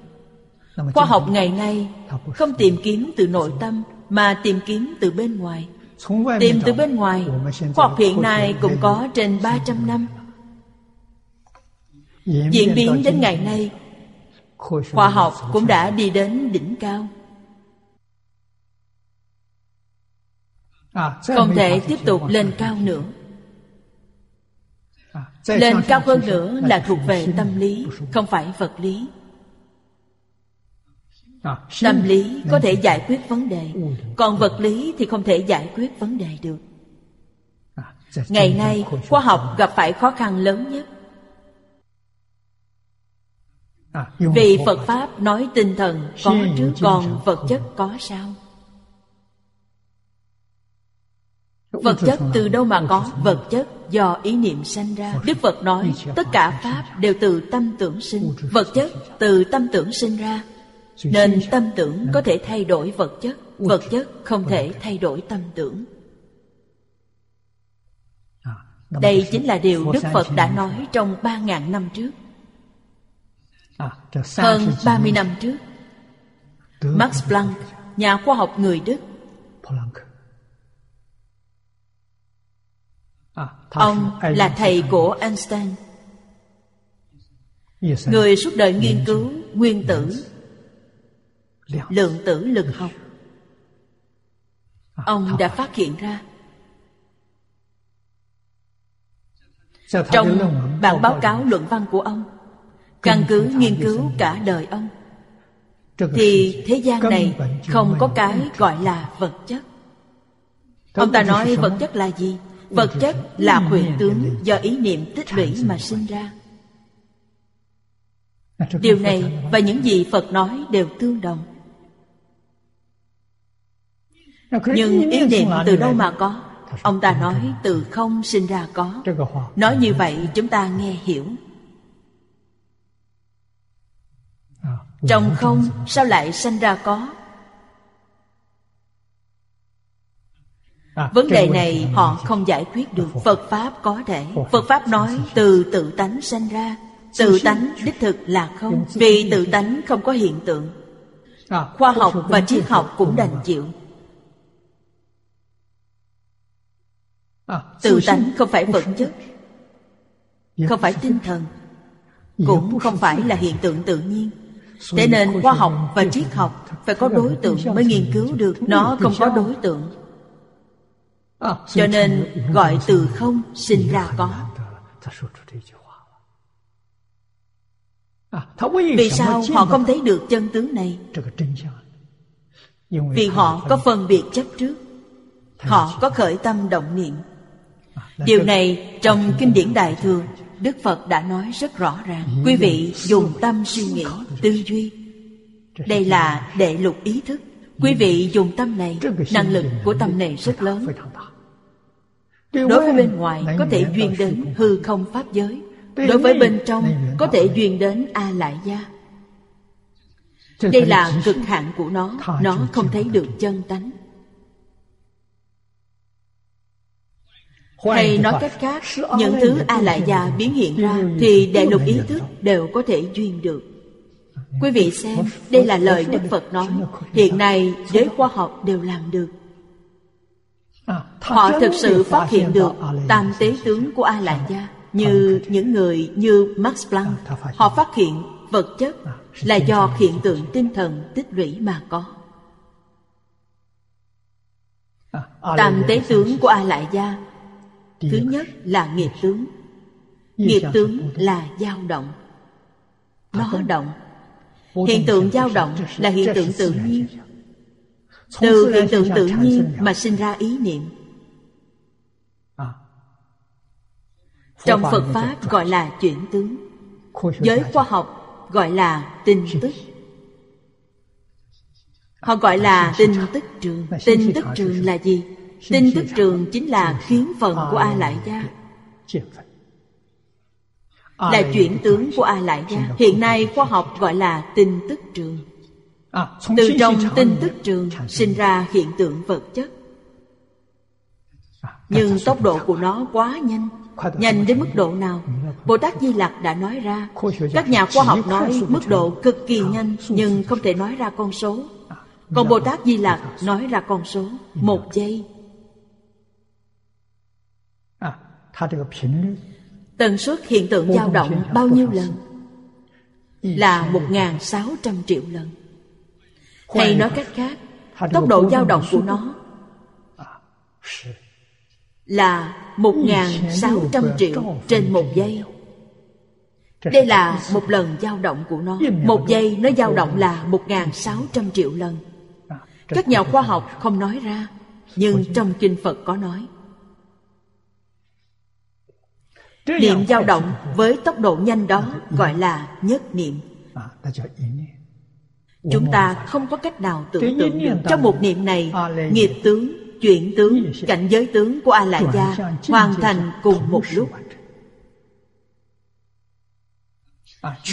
Khoa học ngày nay không tìm kiếm từ nội tâm mà tìm kiếm từ bên ngoài. Tìm từ bên ngoài, khoa học hiện nay cũng có trên 300 năm. Diễn biến đến ngày nay, khoa học cũng đã đi đến đỉnh cao. Không thể tiếp tục lên cao nữa. Lên cao hơn nữa là thuộc về tâm lý, không phải vật lý. Tâm lý có thể giải quyết vấn đề, còn vật lý thì không thể giải quyết vấn đề được. Ngày nay, khoa học gặp phải khó khăn lớn nhất. Vì Phật pháp nói tinh thần có trước, còn vật chất có sau. Vật chất từ đâu mà có? Vật chất do ý niệm sanh ra. Đức Phật nói tất cả pháp đều từ tâm tưởng sinh. Vật chất từ tâm tưởng sinh ra, nên tâm tưởng có thể thay đổi vật chất. Vật chất không thể thay đổi tâm tưởng. Đây chính là điều Đức Phật đã nói trong 3.000 năm trước. Hơn 30 năm trước, Max Planck, nhà khoa học người Đức, ông là thầy của Einstein, người suốt đời nghiên cứu nguyên tử, lượng tử lực học. Ông đã phát hiện ra, trong bản báo cáo luận văn của ông, căn cứ nghiên cứu cả đời ông, thì thế gian này không có cái gọi là vật chất. Ông ta nói vật chất là gì? Vật chất là hiện tướng do ý niệm tích lũy mà sinh ra. Điều này và những gì Phật nói đều tương đồng. Nhưng ý niệm từ đâu mà có? Ông ta nói từ không sinh ra có. Nói như vậy chúng ta nghe hiểu. Trong không sao lại sanh ra có? Vấn đề này họ không giải quyết được. Phật pháp có thể. Phật pháp nói từ tự tánh sanh ra. Tự tánh đích thực là không, vì tự tánh không có hiện tượng. Khoa học và triết học cũng đành chịu. Tự tánh không phải vật chất, không phải tinh thần, cũng không phải là hiện tượng tự nhiên. Thế nên khoa học và triết học phải có đối tượng mới nghiên cứu được. Nó không có đối tượng, cho nên gọi từ không sinh ra có. Vì sao họ không thấy được chân tướng này? Vì họ có phân biệt chấp trước, họ có khởi tâm động niệm. Điều này trong kinh điển Đại Thừa, Đức Phật đã nói rất rõ ràng. Quý vị dùng tâm suy nghĩ, tư duy. Đây là đệ lục ý thức. Quý vị dùng tâm này, năng lực của tâm này rất lớn. Đối với bên ngoài có thể duyên đến hư không pháp giới, đối với bên trong có thể duyên đến A Lại Gia. Đây là cực hạn của nó không thấy được chân tánh. Hay nói cách khác, những thứ A Lại Gia biến hiện ra thì đại lục ý thức đều có thể duyên được. Quý vị xem, đây là lời Đức Phật nói. Hiện nay giới khoa học đều làm được. Họ thực sự phát hiện được tam tế tướng của A Lại Gia. Như những người như Max Planck, họ phát hiện vật chất là do hiện tượng tinh thần tích lũy mà có. Tam tế tướng của A Lại Gia, thứ nhất là nghiệp tướng. Nghiệp tướng là dao động, nó động. Hiện tượng dao động là hiện tượng tự nhiên. Từ hiện tượng tự nhiên mà sinh ra ý niệm. Trong Phật Pháp gọi là chuyển tướng, giới khoa học gọi là tin tức. Họ gọi là tin tức trường. Tin tức trường là gì? Tin tức trường chính là khiến phần của A Lại Gia, là chuyển tướng của A Lại Gia. Hiện nay khoa học gọi là tin tức trường. Từ trong tin tức trường sinh ra hiện tượng vật chất. Nhưng tốc độ của nó quá nhanh. Nhanh đến mức độ nào? Bồ Tát Di Lặc đã nói ra. Các nhà khoa học nói mức độ cực kỳ nhanh, nhưng không thể nói ra con số. Còn Bồ Tát Di Lặc nói ra con số 1 giây. Tần suất hiện tượng dao động bao nhiêu lần? Là 1.600 triệu lần. Hay nói cách khác, tốc độ dao động của nó là 1.600 triệu trên 1 giây. Đây là một lần dao động của nó. 1 giây nó dao động là 1.600 triệu lần. Các nhà khoa học không nói ra, nhưng trong kinh Phật có nói. Niệm dao động với tốc độ nhanh đó gọi là nhất niệm. Chúng ta không có cách nào tưởng tượng được. Trong một niệm này, nghiệp tướng, chuyển tướng, cảnh giới tướng của A Lại Gia hoàn thành cùng một lúc.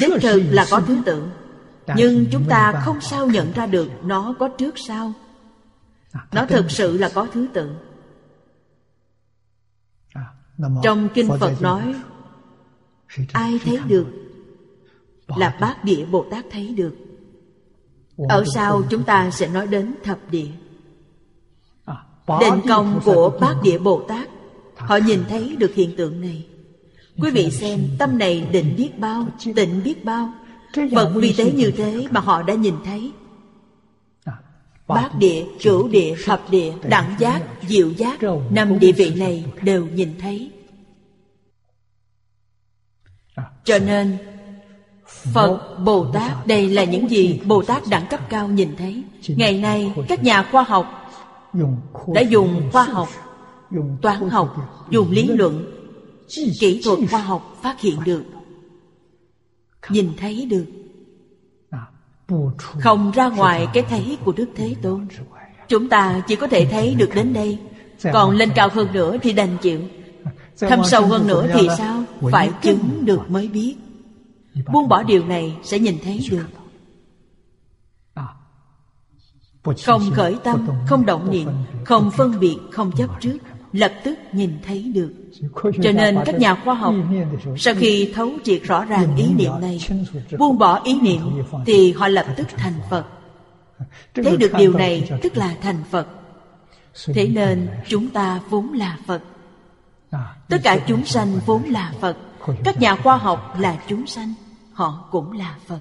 Đích thực là có thứ tự, nhưng chúng ta không sao nhận ra được nó có trước sau. Nó thực sự là có thứ tự. Trong kinh Phật nói, ai thấy được là Bát Địa Bồ Tát thấy được. Ở sau chúng ta sẽ nói đến thập địa. Đền công của Bát Địa Bồ Tát, họ nhìn thấy được hiện tượng này. Quý vị xem, tâm này định biết bao, tịnh biết bao. Vật vi tế như thế mà họ đã nhìn thấy. Bát địa, cửu địa, thập địa, đẳng giác, diệu giác, 5 địa vị này đều nhìn thấy. Cho nên Phật, Bồ Tát, đây là những gì Bồ Tát đẳng cấp cao nhìn thấy. Ngày nay các nhà khoa học đã dùng khoa học, toán học, dùng lý luận, kỹ thuật khoa học phát hiện được, nhìn thấy được. Không ra ngoài cái thấy của Đức Thế Tôn, chúng ta chỉ có thể thấy được đến đây. Còn lên cao hơn nữa thì đành chịu. Thâm sâu hơn nữa thì sao? Phải chứng được mới biết. Buông bỏ điều này sẽ nhìn thấy được. Không khởi tâm, không động niệm, không phân biệt, không chấp trước, lập tức nhìn thấy được. Cho nên các nhà khoa học sau khi thấu triệt rõ ràng ý niệm này, buông bỏ ý niệm, thì họ lập tức thành Phật. Thấy được điều này tức là thành Phật. Thế nên chúng ta vốn là Phật. Tất cả chúng sanh vốn là Phật. Các nhà khoa học là chúng sanh, họ cũng là Phật.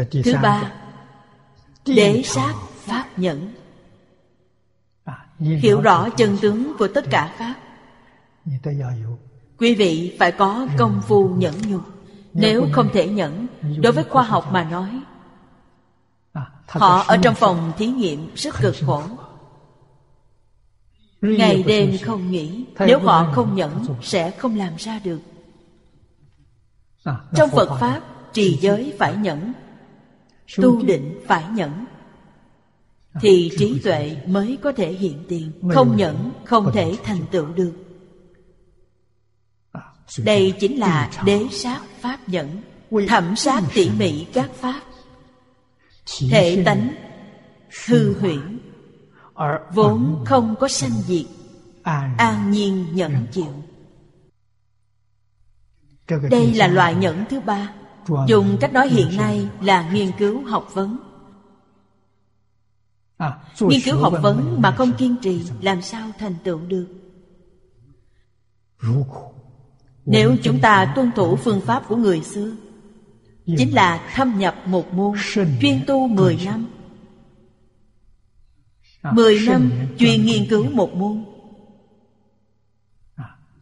Thứ ba, đế sát pháp nhẫn. Hiểu rõ chân tướng của tất cả pháp, Quý vị phải có công phu nhẫn nhục. Nếu không thể nhẫn, đối với khoa học mà nói, họ ở trong phòng thí nghiệm rất cực khổ, ngày đêm không nghỉ. Nếu họ không nhẫn, sẽ không làm ra được. Trong Phật Pháp, trì giới phải nhẫn, tu định phải nhẫn, thì trí tuệ mới có thể hiện tiền. Không nhẫn, không thể thành tựu được. Đây chính là đế sát pháp nhẫn, thẩm sát tỉ mỉ các pháp, thể tánh hư huyễn, vốn không có sanh diệt, an nhiên nhẫn chịu. Đây là loại nhẫn thứ ba. Dùng cách nói hiện nay là nghiên cứu học vấn. Nghiên cứu học vấn mà không kiên trì, làm sao thành tựu được? Nếu chúng ta tuân thủ phương pháp của người xưa, chính là thâm nhập một môn, chuyên tu 10 năm. 10 năm chuyên nghiên cứu một môn.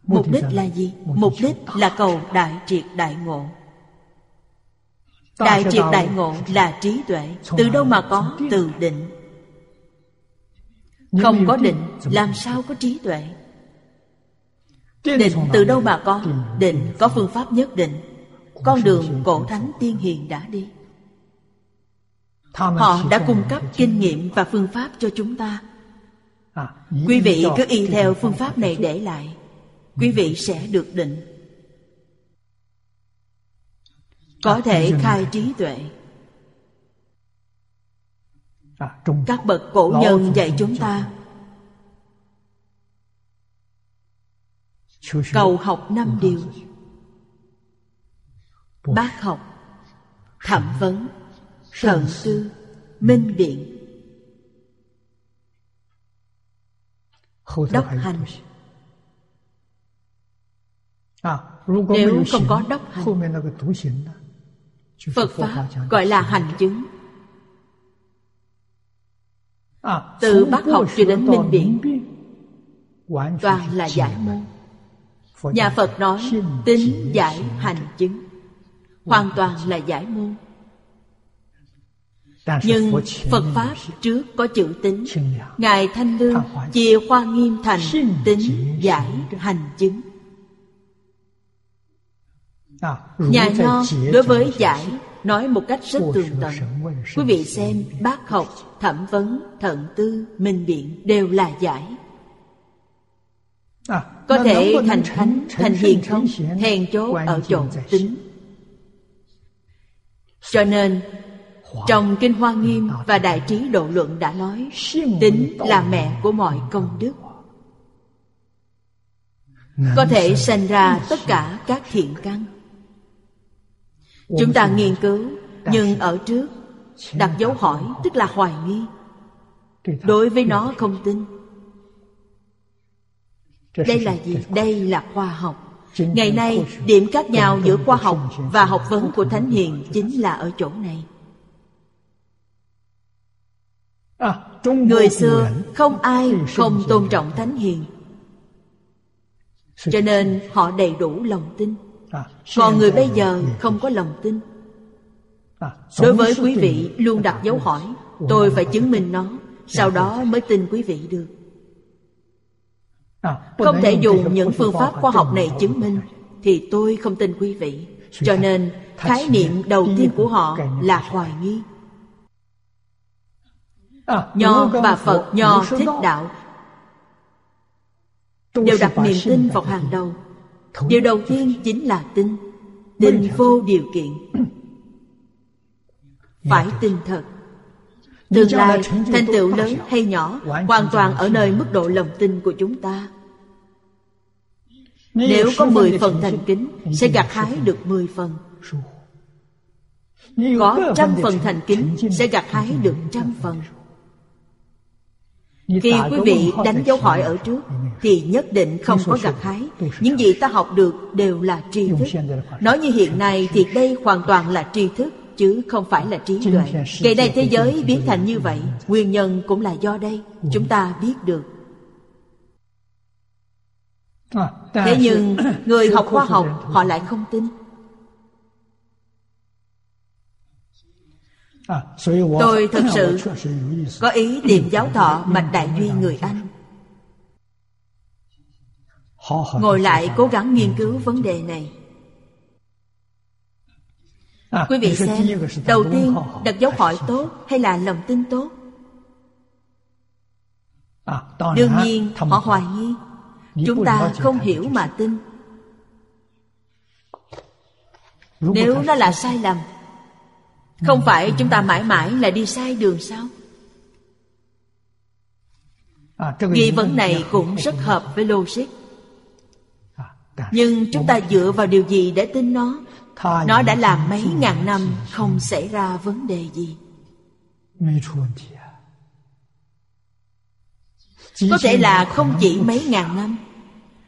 Mục đích là gì? Mục đích là cầu đại triệt đại ngộ. Đại triệt đại ngộ là trí tuệ. Từ đâu mà có? Từ định. Không có định, làm sao có trí tuệ? Định từ đâu mà có? Định có phương pháp nhất định. Con đường cổ thánh tiên hiền đã đi, họ đã cung cấp kinh nghiệm và phương pháp cho chúng ta. Quý vị cứ y theo phương pháp này để lại, quý vị sẽ được định, có thể khai trí tuệ. Các bậc cổ nhân dạy chúng ta cầu học 5 điều: bác học, thẩm vấn, thận tư, minh biện, đốc hành. Nếu không có đốc hành, Phật Pháp gọi là hành chứng. Từ bác học cho đến minh biện, toàn là giải môn. Nhà Phật nói tính giải hành chứng, hoàn toàn là giải môn. Nhưng Phật Pháp trước có chữ tính. Ngài Thanh Lương chia khoa nghiêm thành tính giải hành chứng. Nhà Nho đối với giải nói một cách rất tường tận. Quý vị xem, bác học, thẩm vấn, thận tư, minh biện đều là giải. Có thể thành thánh, thành hiền không? Hèn chốt ở chỗ tính. Cho nên trong Kinh Hoa Nghiêm và Đại Trí Độ Luận đã nói, tính là mẹ của mọi công đức, có thể sanh ra tất cả các thiện căn. Chúng ta nghiên cứu, nhưng ở trước đặt dấu hỏi, tức là hoài nghi, đối với nó không tin. Đây là gì? Đây là khoa học. Ngày nay, điểm khác nhau giữa khoa học và học vấn của Thánh Hiền chính là ở chỗ này. Người xưa không ai không tôn trọng Thánh Hiền, cho nên họ đầy đủ lòng tin. Còn người bây giờ không có lòng tin. Đối với quý vị luôn đặt dấu hỏi, tôi phải chứng minh nó, sau đó mới tin quý vị được. Không thể dùng những phương pháp khoa học này chứng minh, thì tôi không tin quý vị. Cho nên khái niệm đầu tiên của họ là hoài nghi. Nho và Phật, Nho Thích Đạo đều đặt niềm tin vào hàng đầu. Điều đầu tiên chính là tin. Tin vô điều kiện, phải tin thật. Tương lai thành tựu lớn hay nhỏ hoàn toàn ở nơi mức độ lòng tin của chúng ta. Nếu có 10 phần thành kính, sẽ gặt hái được 10 phần. Có 100 phần thành kính, sẽ gặt hái được 100 phần. Khi quý vị đánh dấu hỏi ở trước, thì nhất định không có gặt hái. Những gì ta học được đều là tri thức. Nói như hiện nay thì đây hoàn toàn là tri thức, chứ không phải là trí tuệ. Ngày nay thế giới biến thành như vậy, nguyên nhân cũng là do đây. Chúng ta biết được Thế nhưng người học khoa học họ lại không tin. Tôi thật sự có ý tìm giáo thọ Bạch Đại Duy người Anh, ngồi lại cố gắng nghiên cứu vấn đề này. Quý vị xem, đầu tiên đặt dấu hỏi tốt hay là lòng tin tốt? Đương nhiên họ hoài nghi. Chúng ta không hiểu mà tin. Nếu nó là sai lầm, không phải chúng ta mãi mãi là đi sai đường sao? Nghi vấn này cũng rất hợp với logic. Nhưng chúng ta dựa vào điều gì để tin nó? Nó đã làm mấy ngàn năm không xảy ra vấn đề gì. Có thể là không chỉ mấy ngàn năm,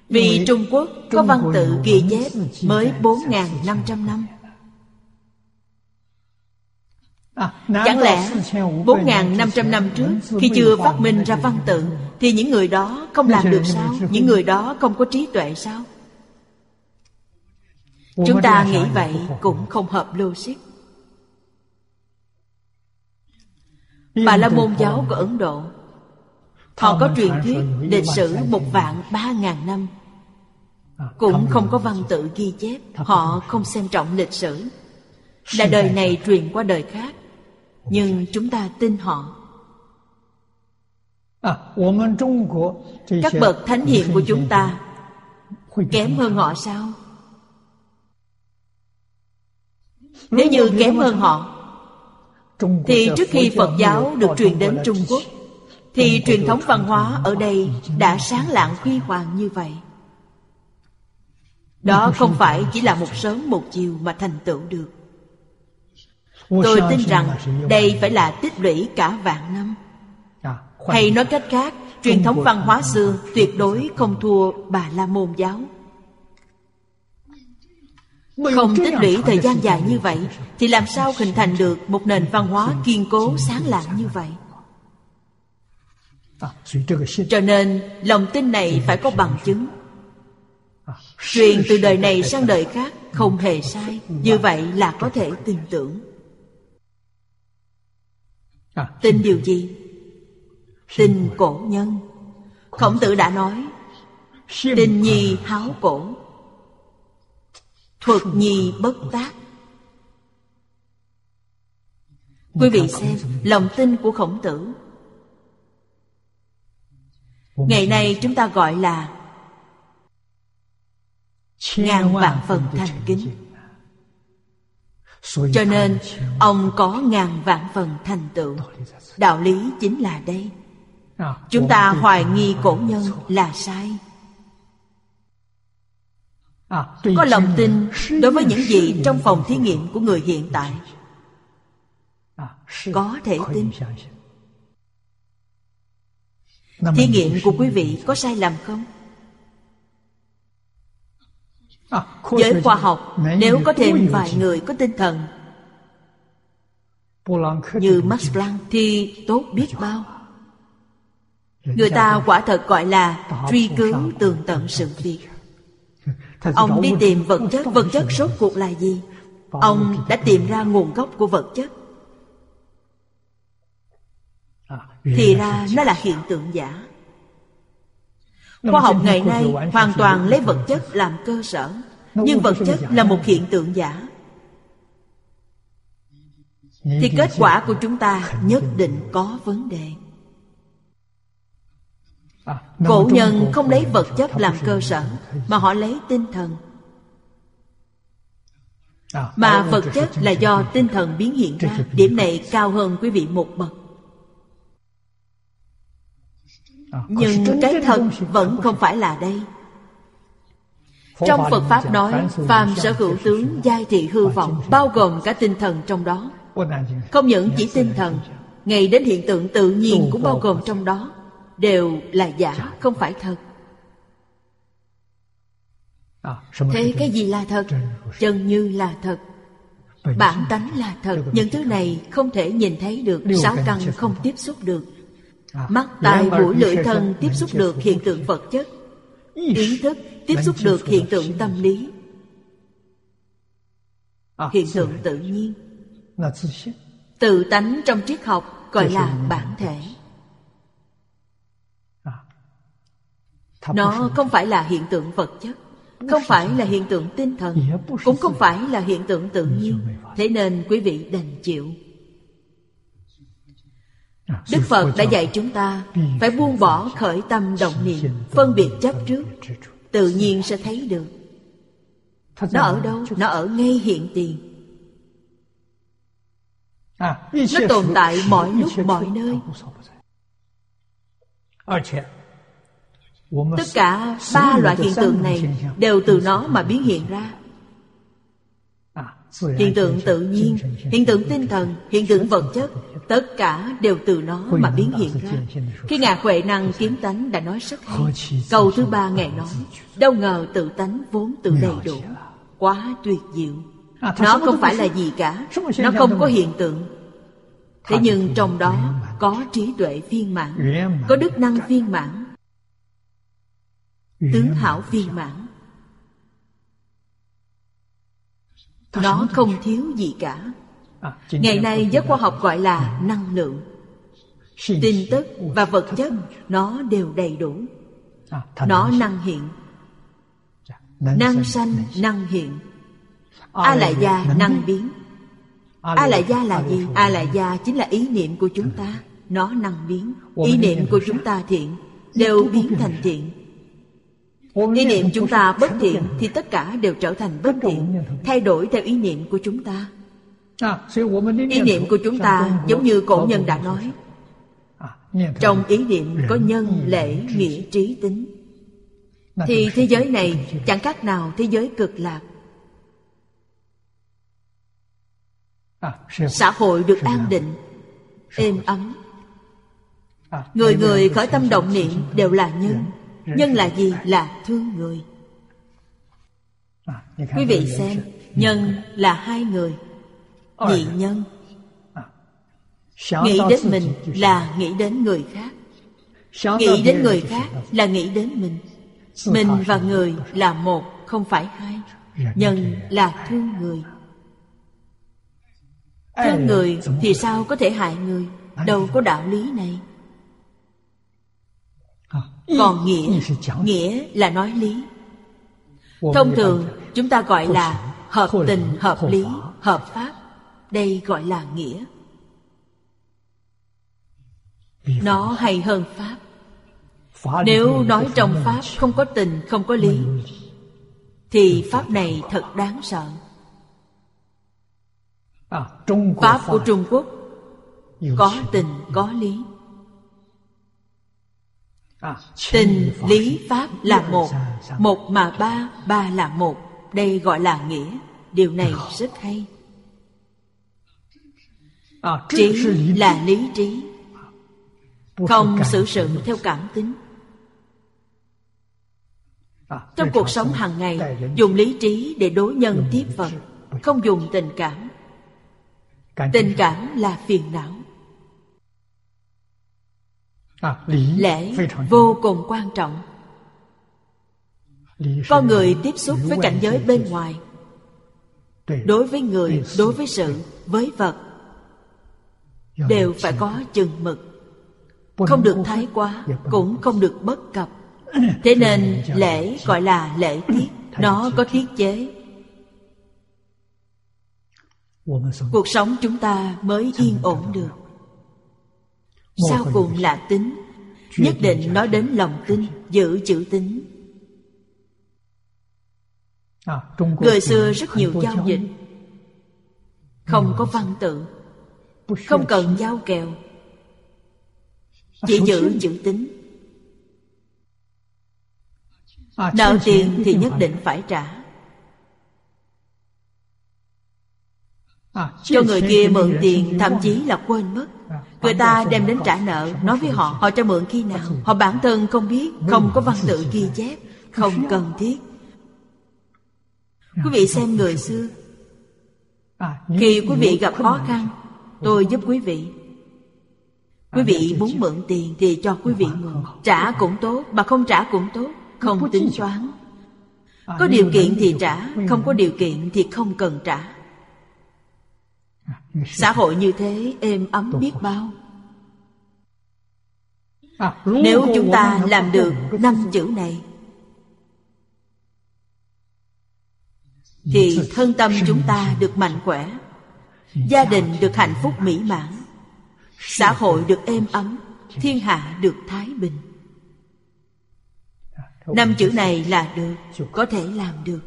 vì Trung Quốc có văn tự ghi chép mới 4.500 năm. Chẳng lẽ 4.500 năm trước, khi chưa phát minh ra văn tự, thì những người đó không làm được sao? Những người đó không có trí tuệ sao? Chúng ta nghĩ vậy cũng không hợp logic. Bà La Môn giáo của Ấn Độ, họ có truyền thuyết lịch sử 1.3.000 năm, cũng không có văn tự ghi chép. Họ không xem trọng lịch sử, là đời này truyền qua đời khác, nhưng chúng ta tin họ. Các bậc thánh hiền của chúng ta kém hơn họ sao? Nếu như kém hơn họ, thì trước khi Phật giáo được truyền đến Trung Quốc, thì truyền thống văn hóa ở đây đã sáng lạng huy hoàng như vậy. Đó không phải chỉ là một sớm một chiều mà thành tựu được. Tôi tin rằng đây phải là tích lũy cả vạn năm. Hay nói cách khác, truyền thống văn hóa xưa tuyệt đối không thua Bà La Môn giáo. Không tích lũy thời gian dài như vậy, thì làm sao hình thành được một nền văn hóa kiên cố sáng lạng như vậy? Cho nên lòng tin này phải có bằng chứng. Truyền từ đời này sang đời khác không hề sai, như vậy là có thể tin tưởng. Tin điều gì? Tin cổ nhân. Khổng Tử đã nói: "Tin nhi háo cổ, thuật nhi bất tác." Quý vị xem lòng tin của Khổng Tử. Ngày nay chúng ta gọi là ngàn vạn phần thành kính. Cho nên ông có ngàn vạn phần thành tựu. Đạo lý chính là đây. Chúng ta hoài nghi cổ nhân là sai. Có lòng tin đối với những gì trong phòng thí nghiệm của người hiện tại, có thể tin. Thí nghiệm của quý vị có sai lầm không? Giới khoa học nếu có thêm vài người có tinh thần như Max Planck thì tốt biết bao. Người ta quả thật gọi là truy cứu tường tận sự việc. Ông đi tìm vật chất rốt cuộc là gì? Ông đã tìm ra nguồn gốc của vật chất. Thì ra nó là hiện tượng giả. Khoa học ngày nay hoàn toàn lấy vật chất làm cơ sở, nhưng vật chất là một hiện tượng giả, thì kết quả của chúng ta nhất định có vấn đề. Cổ nhân không lấy vật chất làm cơ sở, mà họ lấy tinh thần. Mà vật chất là do tinh thần biến hiện ra. Điểm này cao hơn quý vị một bậc. Nhưng cái thật vẫn không phải là đây. Trong Phật Pháp nói, phàm sở hữu tướng giai thị hư vọng, bao gồm cả tinh thần trong đó. Không những chỉ tinh thần, ngay đến hiện tượng tự nhiên cũng bao gồm trong đó. Đều là giả, không phải thật. Thế cái gì là thật? Chân như là thật, bản tánh là thật. Những thứ này không thể nhìn thấy được, sáu căn không tiếp xúc được. Mắt, tai, mũi, lưỡi, thân tiếp xúc được hiện tượng vật chất, Ý thức tiếp xúc được hiện tượng tâm lý, hiện tượng tự nhiên. Tự tánh trong triết học gọi là bản thể. Nó không phải là hiện tượng vật chất, không phải là hiện tượng tinh thần, cũng không phải là hiện tượng tự nhiên. Thế nên quý vị đành chịu. Đức Phật đã dạy chúng ta phải buông bỏ khởi tâm động niệm, phân biệt chấp trước, tự nhiên sẽ thấy được. Nó ở đâu? Nó ở ngay hiện tiền. Nó tồn tại mọi lúc mọi nơi. Tất cả 3 loại hiện tượng này đều từ nó mà biến hiện ra. Hiện tượng tự nhiên, hiện tượng tinh thần, hiện tượng vật chất, tất cả đều từ nó mà biến hiện ra. Khi Ngài Huệ Năng Kiếm Tánh đã nói rất hay. Câu thứ 3 Ngài nói: đâu ngờ tự tánh vốn tự đầy đủ, quá tuyệt diệu. Nó không phải là gì cả, nó không có hiện tượng. Thế nhưng trong đó có trí tuệ viên mãn, có đức năng viên mãn, tướng hảo viên mãn. Nó không thiếu gì cả. Ngày nay giới khoa học gọi là năng lượng, tin tức và vật chất, nó đều đầy đủ. Nó năng hiện, năng sanh, năng hiện. A Lại Gia năng biến. A Lại Gia là gì? A Lại Gia chính là ý niệm của chúng ta, nó năng biến. Ý niệm của chúng ta thiện đều biến thành thiện, ý niệm chúng ta bất thiện thì tất cả đều trở thành bất thiện, thay đổi theo ý niệm của chúng ta. Ý niệm của chúng ta giống như cổ nhân đã nói, trong ý niệm có nhân, lễ, nghĩa, trí, tính, thì thế giới này chẳng khác nào thế giới cực lạc. Xã hội được an định, êm ấm. Người người khởi tâm động niệm đều là nhân. Nhân là gì? Là thương người. Quý vị xem, nhân là hai người, nhị nhân. Nghĩ đến mình là nghĩ đến người khác, nghĩ đến người khác là nghĩ đến mình. Mình và người là một, không phải hai. Nhân là thương người. Thương người thì sao có thể hại người? Đâu có đạo lý này. Còn nghĩa, nghĩa là nói lý. Thông thường chúng ta gọi là hợp tình, hợp lý, hợp pháp. Đây gọi là nghĩa. Nó hay hơn pháp. Nếu nói trong pháp không có tình, không có lý, thì pháp này thật đáng sợ. Pháp của Trung Quốc có tình, có lý. Tình, lý, pháp là một, một mà ba, ba là một. Đây gọi là nghĩa. Điều này rất hay. Trí là lý trí, không xử sự theo cảm tính. Trong cuộc sống hàng ngày, dùng lý trí để đối nhân tiếp vật, không dùng tình cảm. Tình cảm là phiền não. Lễ vô cùng quan trọng. Con người tiếp xúc với cảnh giới bên ngoài, đối với người, đối với sự, với vật, đều phải có chừng mực, không được thái quá, cũng không được bất cập. Thế nên lễ gọi là lễ tiết, nó có tiết chế. Cuộc sống chúng ta mới yên ổn được. Sau cùng là tính. Nhất định nói đến lòng tin, giữ chữ tín. Người xưa rất nhiều giao dịch, không có văn tự, không cần giao kèo, chỉ giữ chữ tín. Nợ tiền thì nhất định phải trả. Cho người kia mượn tiền, thậm chí là quên mất, người ta đem đến trả nợ, nói với họ, họ cho mượn khi nào, họ bản thân không biết, không có văn tự ghi chép, không cần thiết. Quý vị xem người xưa, khi quý vị gặp khó khăn, tôi giúp quý vị. Quý vị muốn mượn tiền thì cho quý vị mượn, trả cũng tốt, mà không trả cũng tốt. không tính toán. Có điều kiện thì trả, không có điều kiện thì không cần trả. Xã hội như thế êm ấm biết bao. Nếu chúng ta làm được 5 chữ này thì thân tâm chúng ta được mạnh khỏe, gia đình được hạnh phúc mỹ mãn, xã hội được êm ấm, thiên hạ được thái bình. 5 chữ này là được, có thể làm được.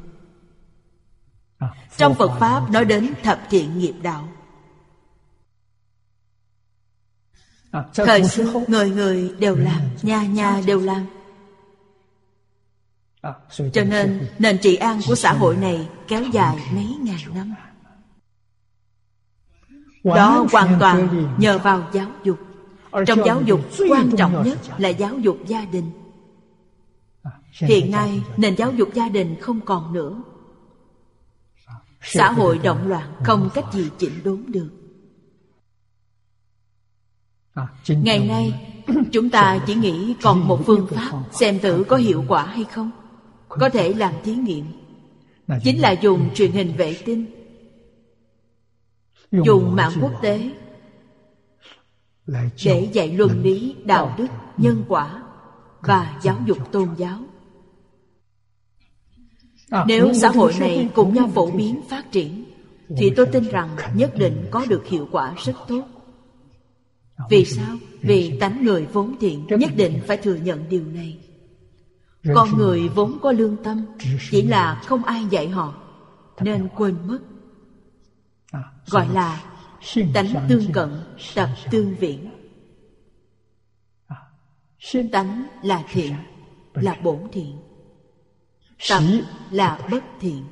Trong Phật Pháp nói đến thập thiện nghiệp đạo. Thời xưa người người đều làm, nhà nhà đều làm. Cho nên nền trị an của xã hội này kéo dài mấy ngàn năm. Đó hoàn toàn nhờ vào giáo dục. Trong giáo dục quan trọng nhất là giáo dục gia đình. Hiện nay nền giáo dục gia đình không còn nữa. Xã hội động loạn, không cách gì chỉnh đốn được. Ngày nay chúng ta chỉ nghĩ còn một phương pháp, xem thử có hiệu quả hay không. Có thể làm thí nghiệm, chính là dùng truyền hình vệ tinh, dùng mạng quốc tế để dạy luân lý, đạo đức, nhân quả và giáo dục tôn giáo. Nếu xã hội này cùng nhau phổ biến phát triển thì tôi tin rằng nhất định có được hiệu quả rất tốt. Vì sao? Vì tánh người vốn thiện, nhất định phải thừa nhận điều này. Con người vốn có lương tâm, chỉ là không ai dạy họ nên quên mất. Gọi là tánh tương cận, tật tương viễn. Tánh là thiện, là bổn thiện. Tật là bất thiện.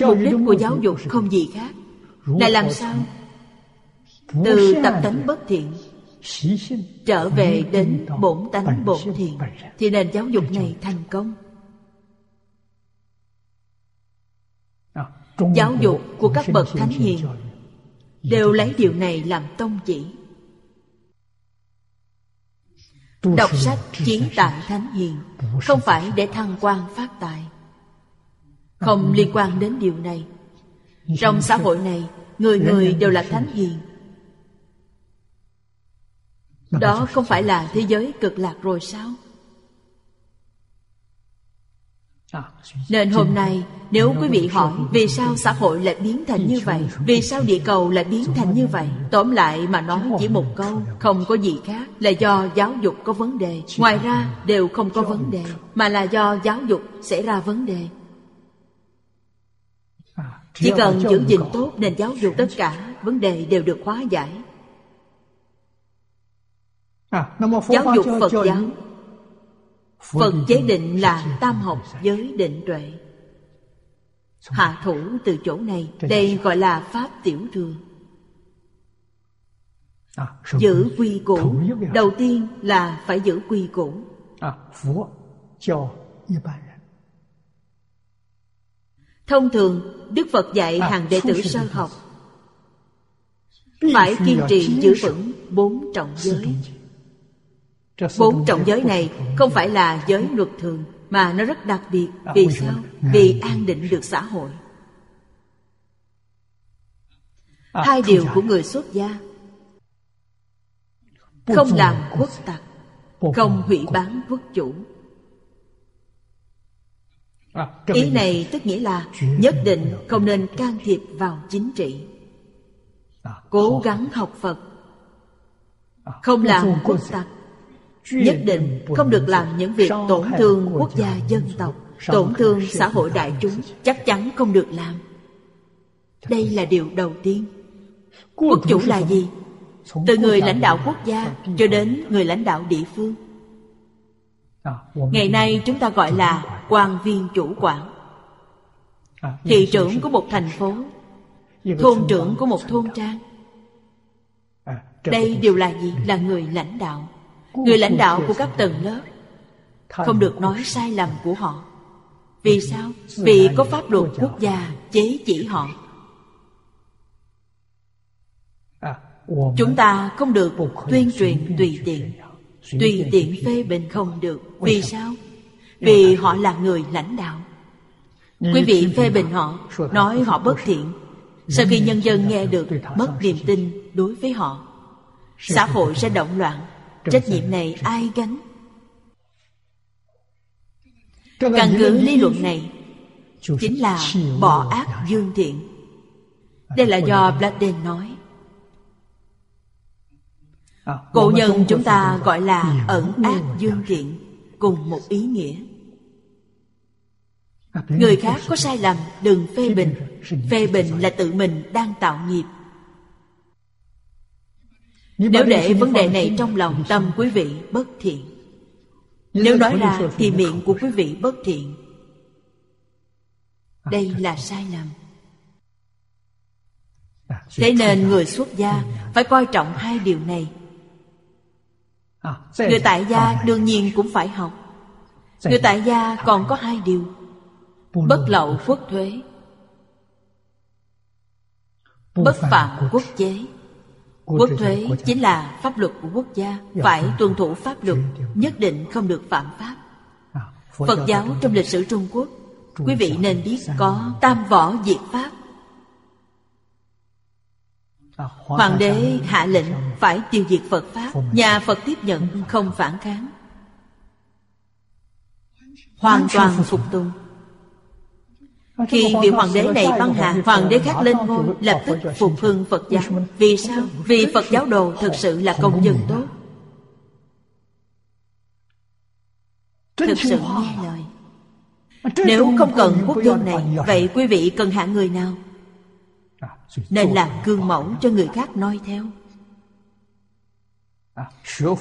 Mục đích của giáo dục không gì khác là làm sao từ tập tánh bất thiện trở về đến bổn tánh bổn thiện, thì nền giáo dục này thành công. Giáo dục của các bậc thánh hiền đều lấy điều này làm tông chỉ. Đọc sách Chiến Tạng Thánh Hiền không phải để thăng quan phát tài, không liên quan đến điều này. Trong xã hội này người người đều là thánh hiền, đó không phải là thế giới cực lạc rồi sao? Nên hôm nay nếu quý vị hỏi vì sao xã hội lại biến thành như vậy, vì sao địa cầu lại biến thành như vậy, tóm lại mà nói chỉ một câu, không có gì khác, là do giáo dục có vấn đề. Ngoài ra đều không có vấn đề, mà là do giáo dục xảy ra vấn đề. Chỉ cần giữ gìn tốt nền giáo dục, tất cả vấn đề đều được hóa giải. Giáo dục Phật giáo, Phật chế định là tam học giới định tuệ. Hạ thủ từ chỗ này, đây gọi là pháp tiểu thừa. Giữ quy củ, đầu tiên là phải giữ quy củ. Thông thường Đức Phật dạy hàng đệ tử sơ học phải kiên trì giữ vững 4 trọng giới. 4 trọng giới này không phải là giới luật thường, mà nó rất đặc biệt. Vì sao? Vì an định được xã hội. 2 điều của người xuất gia: không làm quốc tặc, không hủy bán quốc chủ. Ý này tức nghĩa là nhất định không nên can thiệp vào chính trị. Cố gắng học Phật, không làm quốc tặc, nhất định không được làm những việc tổn thương quốc gia dân tộc, tổn thương xã hội đại chúng, chắc chắn không được làm. Đây là điều đầu tiên. Quốc chủ là gì? Từ người lãnh đạo quốc gia cho đến người lãnh đạo địa phương. Ngày nay chúng ta gọi là quan viên chủ quản. Thị trưởng của một thành phố, thôn trưởng của một thôn trang, đây đều là gì? Là người lãnh đạo. Người lãnh đạo của các tầng lớp, không được nói sai lầm của họ. Vì sao? Vì có pháp luật quốc gia chế chỉ họ. Chúng ta không được tuyên truyền tùy tiện, tùy tiện phê bình không được. Vì sao? vì họ là người lãnh đạo. Quý vị phê bình họ, nói họ bất thiện. Sau khi nhân dân nghe được, mất niềm tin đối với họ, xã hội sẽ động loạn. Trách nhiệm này ai gánh? Căn cứ lý luận này chính là bỏ ác dương thiện. Đây là do Bladen nói. Cổ nhân chúng ta gọi là ẩn ác dương thiện, cùng một ý nghĩa. Người khác có sai lầm đừng phê bình. Phê bình là tự mình đang tạo nghiệp. Nếu để vấn đề này trong lòng, tâm quý vị bất thiện. Nếu nói ra thì miệng của quý vị bất thiện. Đây là sai lầm. Thế nên người xuất gia phải coi trọng hai điều này. Người tại gia đương nhiên cũng phải học. Người tại gia còn có hai điều: bất lậu quốc thuế, bất phạm quốc chế. Quốc thuế chính là pháp luật của quốc gia, phải tuân thủ pháp luật, nhất định không được phạm pháp. Phật giáo trong lịch sử Trung Quốc, quý vị nên biết có tam võ diệt pháp. Hoàng đế hạ lệnh phải tiêu diệt Phật pháp, nhà Phật tiếp nhận không phản kháng, hoàn toàn phục tùng. Khi vị hoàng đế này băng hà, hoàng đế khác lên ngôi lập tức phục hưng Phật giáo. Vì sao? Vì Phật giáo đồ thực sự là công dân tốt, thực sự nghe lời. Nếu không cần quốc dân này, vậy quý vị cần hạ người nào? Nên làm gương mẫu cho người khác noi theo.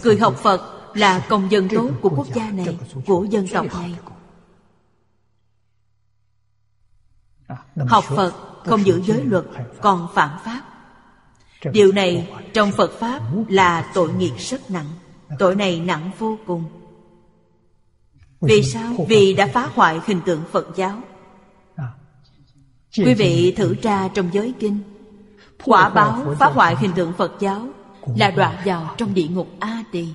Người học Phật là công dân tốt của quốc gia này, của dân tộc này. Học Phật không giữ giới luật, còn phạm pháp. Điều này trong Phật pháp là tội nghiệp rất nặng. Tội này nặng vô cùng. Vì sao? Vì đã phá hoại hình tượng Phật giáo. Quý vị thử tra trong giới kinh, quả báo phá hoại hình tượng Phật giáo là đọa vào trong địa ngục A Tỳ.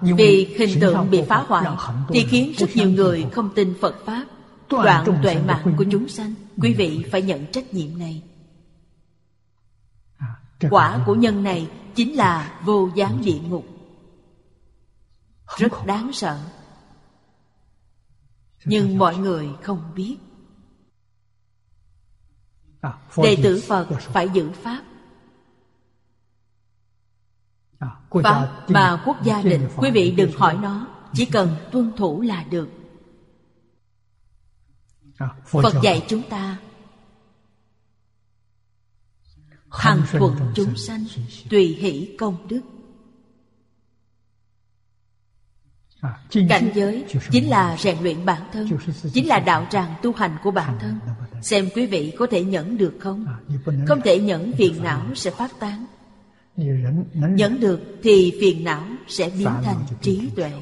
Vì hình tượng bị phá hoại thì khiến rất nhiều người không tin Phật pháp, đoạn tuệ mạng của chúng sanh. Quý vị phải nhận trách nhiệm này. Quả của nhân này chính là vô gián địa ngục, rất đáng sợ. Nhưng mọi người không biết. Đệ tử Phật phải giữ pháp. Pháp mà quốc gia định, quý vị đừng hỏi nó, chỉ cần tuân thủ là được. Phật dạy chúng ta hằng thuận chúng sanh, tùy hỷ công đức. Cảnh giới chính là rèn luyện bản thân, chính là đạo tràng tu hành của bản thân. Xem quý vị có thể nhẫn được không? Không thể nhẫn, phiền não sẽ phát tán. Nhẫn được thì phiền não sẽ biến thành trí tuệ.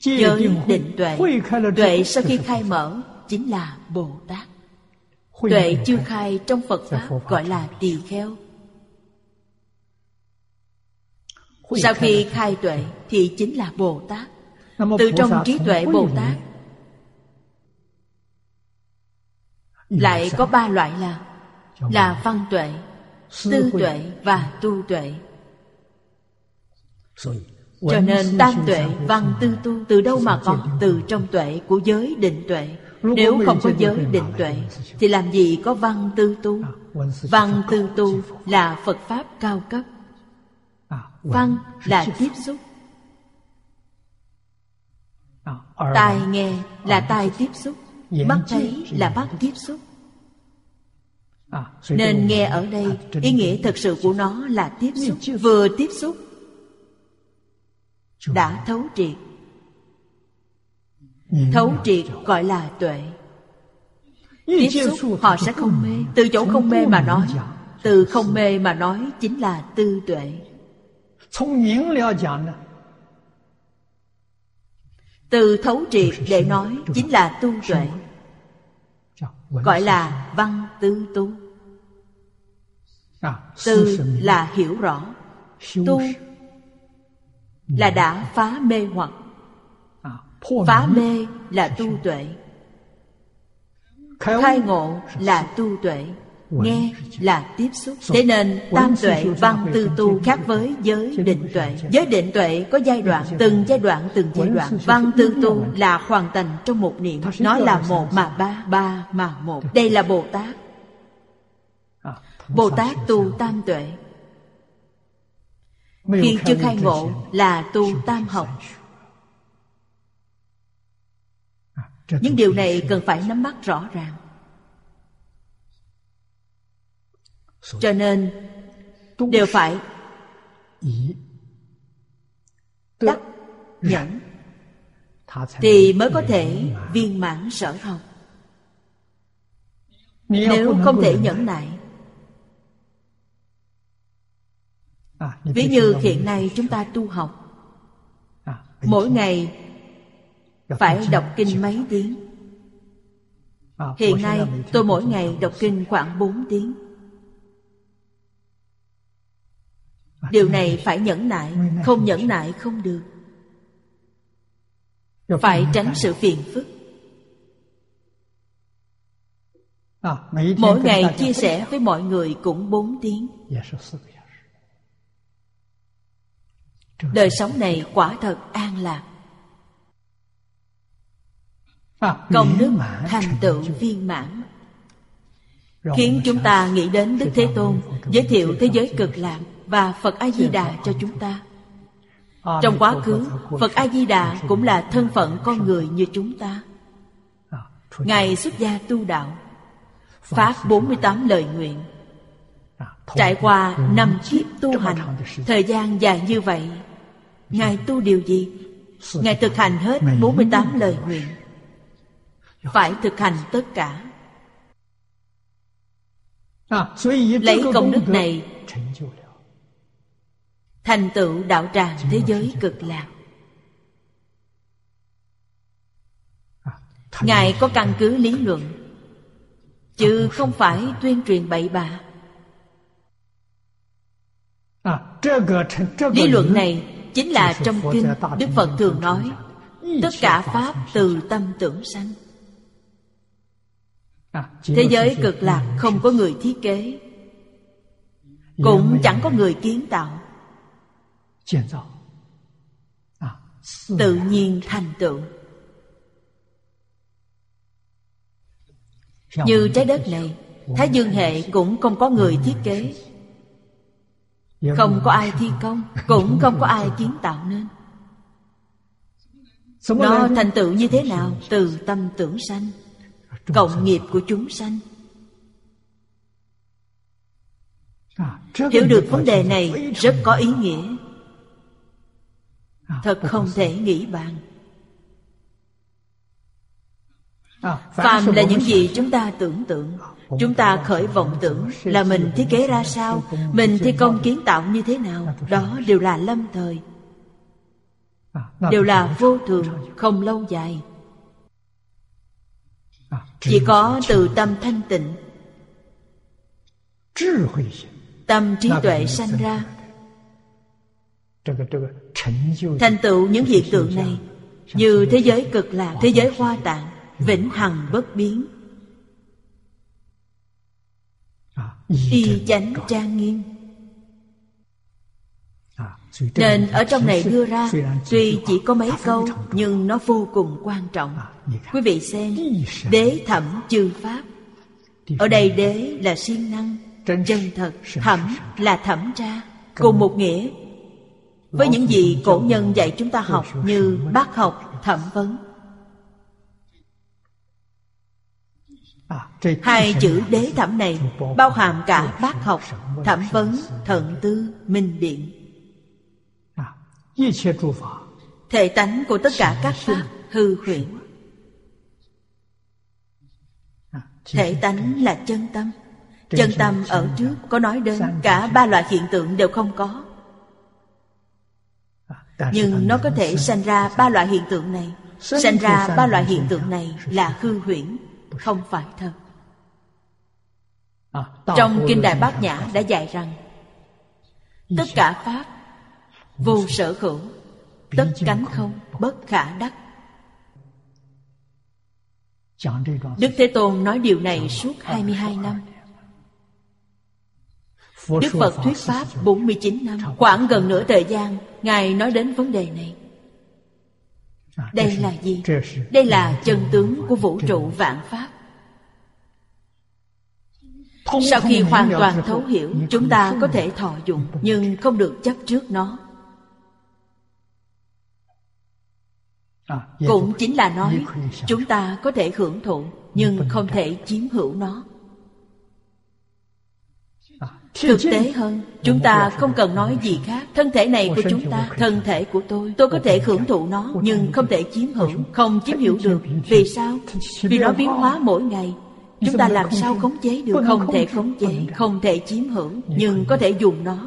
Giới định tuệ, tuệ sau khi khai mở chính là Bồ Tát. Tuệ chưa khai trong Phật pháp gọi là tỳ kheo. Sau khi khai tuệ thì chính là Bồ Tát. Từ trong trí tuệ Bồ Tát lại có ba loại là văn tuệ, tư tuệ và tu tuệ. Cho nên tam tuệ, văn, tư, tu từ đâu mà có? Từ trong tuệ của giới định tuệ. Nếu không có giới định tuệ thì làm gì có văn tư tu? Văn tư tu là Phật pháp cao cấp. Văn là tiếp xúc, tai nghe là tai tiếp xúc, mắt thấy là mắt tiếp xúc. Nên nghe ở đây ý nghĩa thực sự của nó là tiếp xúc. Vừa tiếp xúc đã thấu triệt. Thấu triệt gọi là tuệ. Tiếp xúc họ sẽ không mê. Từ chỗ không mê mà nói, từ không mê mà nói chính là tư tuệ. Từ thấu triệt để nói chính là tu tuệ, gọi là văn tư tu. Tư là hiểu rõ, tu là đã phá mê hoặc. Phá mê là tu tuệ, khai ngộ là tu tuệ, nghe là tiếp xúc. Thế nên tam tuệ văn tư tu khác với giới định tuệ. Giới định tuệ có giai đoạn, từng giai đoạn, từng giai đoạn. Văn tư tu là hoàn thành trong một niệm. Nó là một mà ba, ba mà một. Đây là Bồ Tát. Bồ Tát tu tam tuệ. Khi chưa khai ngộ là tu tam học. Những điều này cần phải nắm bắt rõ ràng. Cho nên đều phải đắc nhẫn thì mới có thể viên mãn sở học. Nếu không thể nhẫn nại, ví như hiện nay chúng ta tu học, mỗi ngày phải đọc kinh mấy tiếng. Hiện nay tôi mỗi ngày đọc kinh khoảng 4 tiếng. Điều này phải nhẫn nại, không nhẫn nại không được. Phải tránh sự phiền phức. Mỗi ngày chia sẻ với mọi người cũng 4 tiếng. Đời sống này quả thật an lạc. Công đức thành tựu viên mãn, khiến chúng ta nghĩ đến Đức Thế Tôn giới thiệu thế giới cực lạc và Phật A Di Đà cho chúng ta. Trong quá khứ, Phật A Di Đà cũng là thân phận con người như chúng ta. Ngài xuất gia tu đạo, phát 48 lời nguyện, trải qua 5 kiếp tu hành, thời gian dài như vậy. Ngài tu điều gì? Ngài thực hành hết 48 lời nguyện. Phải thực hành tất cả. Lấy công đức này thành tựu đạo tràng thế giới cực lạc. Ngài có căn cứ lý luận, chứ không phải tuyên truyền bậy bạ. Lý luận này chính là trong kinh Đức Phật thường nói: tất cả pháp từ tâm tưởng sanh. Thế giới cực lạc không có người thiết kế, cũng chẳng có người kiến tạo, tự nhiên thành tựu. Như trái đất này, Thái Dương hệ cũng không có người thiết kế, không có ai thi công, cũng không có ai kiến tạo nên. Nó thành tựu như thế nào? Từ tâm tưởng sanh, cộng nghiệp của chúng sanh. Hiểu được vấn đề này rất có ý nghĩa, thật không thể nghĩ bàn. Phàm là những gì chúng ta tưởng tượng, chúng ta khởi vọng tưởng là mình thiết kế ra sao, mình thi công kiến tạo như thế nào, đó đều là lâm thời, đều là vô thường, không lâu dài. Chỉ có từ tâm thanh tịnh, tâm trí tuệ sanh ra, thành tựu những hiện tượng này, như thế giới cực lạc, thế giới Hoa Tạng, vĩnh hằng bất biến, y chánh trang nghiêm. Nên ở trong này đưa ra, tuy chỉ có mấy câu nhưng nó vô cùng quan trọng. Quý vị xem, đế thẩm chư pháp. Ở đây đế là siêng năng, chân thật, thẩm là thẩm tra, cùng một nghĩa với những gì cổ nhân dạy chúng ta học như bác học, thẩm vấn. Hai chữ đế thẩm này bao hàm cả bác học, thẩm vấn, thận tư, minh biện. Thể tánh của tất cả các pháp hư huyễn. Thể tánh là chân tâm. Chân tâm ở trước có nói đến cả 3 loại hiện tượng đều không có, nhưng nó có thể sanh ra 3 loại hiện tượng này. Sanh ra 3 loại hiện tượng này là hư huyễn, không phải thật. Trong Kinh Đại Bát Nhã đã dạy rằng tất cả pháp vô sở hữu, tất cánh không bất khả đắc. Đức Thế Tôn nói điều này suốt 22 năm. Đức Phật thuyết Pháp 49 năm, khoảng gần nửa thời gian, Ngài nói đến vấn đề này. Đây là gì? Đây là chân tướng của vũ trụ vạn Pháp. Sau khi hoàn toàn thấu hiểu, chúng ta có thể thọ dụng, nhưng không được chấp trước nó. Cũng chính là nói, chúng ta có thể hưởng thụ, nhưng không thể chiếm hữu nó. Thực tế hơn, chúng ta không cần nói gì khác. Thân thể này của chúng ta, thân thể của tôi có thể hưởng thụ nó, nhưng không thể chiếm hữu, không chiếm hữu được. Vì sao? Vì nó biến hóa mỗi ngày. Chúng ta làm sao khống chế được? Không thể khống chế, không thể chiếm hữu, nhưng có thể dùng nó.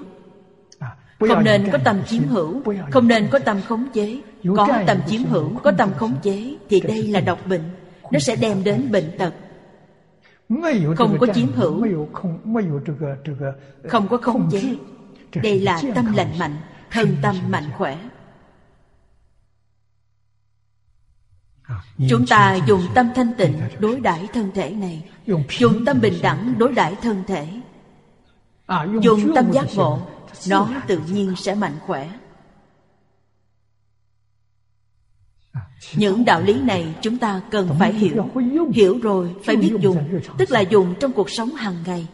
Không nên có tâm chiếm hữu, không nên có tâm khống chế. Có tâm chiếm hữu, có tâm khống chế thì đây là độc bệnh, nó sẽ đem đến bệnh tật. Không có chiếm hữu, không có khống chế, đây là tâm lành mạnh, thân tâm mạnh khỏe. Chúng ta dùng tâm thanh tịnh đối đãi thân thể này, dùng tâm bình đẳng đối đãi thân thể, dùng tâm giác ngộ, nó tự nhiên sẽ mạnh khỏe. Những đạo lý này chúng ta cần phải hiểu. Hiểu rồi phải biết dùng, tức là dùng trong cuộc sống hàng ngày.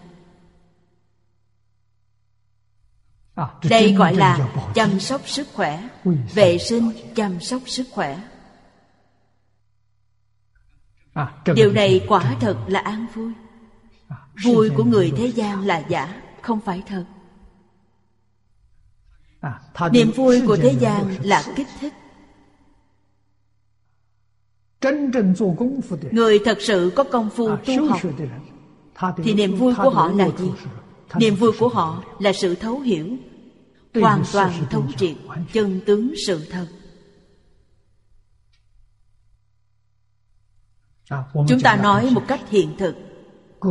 Đây gọi là chăm sóc sức khỏe, vệ sinh chăm sóc sức khỏe. Điều này quả thật là an vui. Vui của người thế gian là giả, không phải thật. Niềm vui của thế gian là kích thích. Người thật sự có công phu tu học thì niềm vui của họ là gì? Niềm vui của họ là sự thấu hiểu, hoàn toàn thấu triệt chân tướng sự thật. Chúng ta nói một cách hiện thực,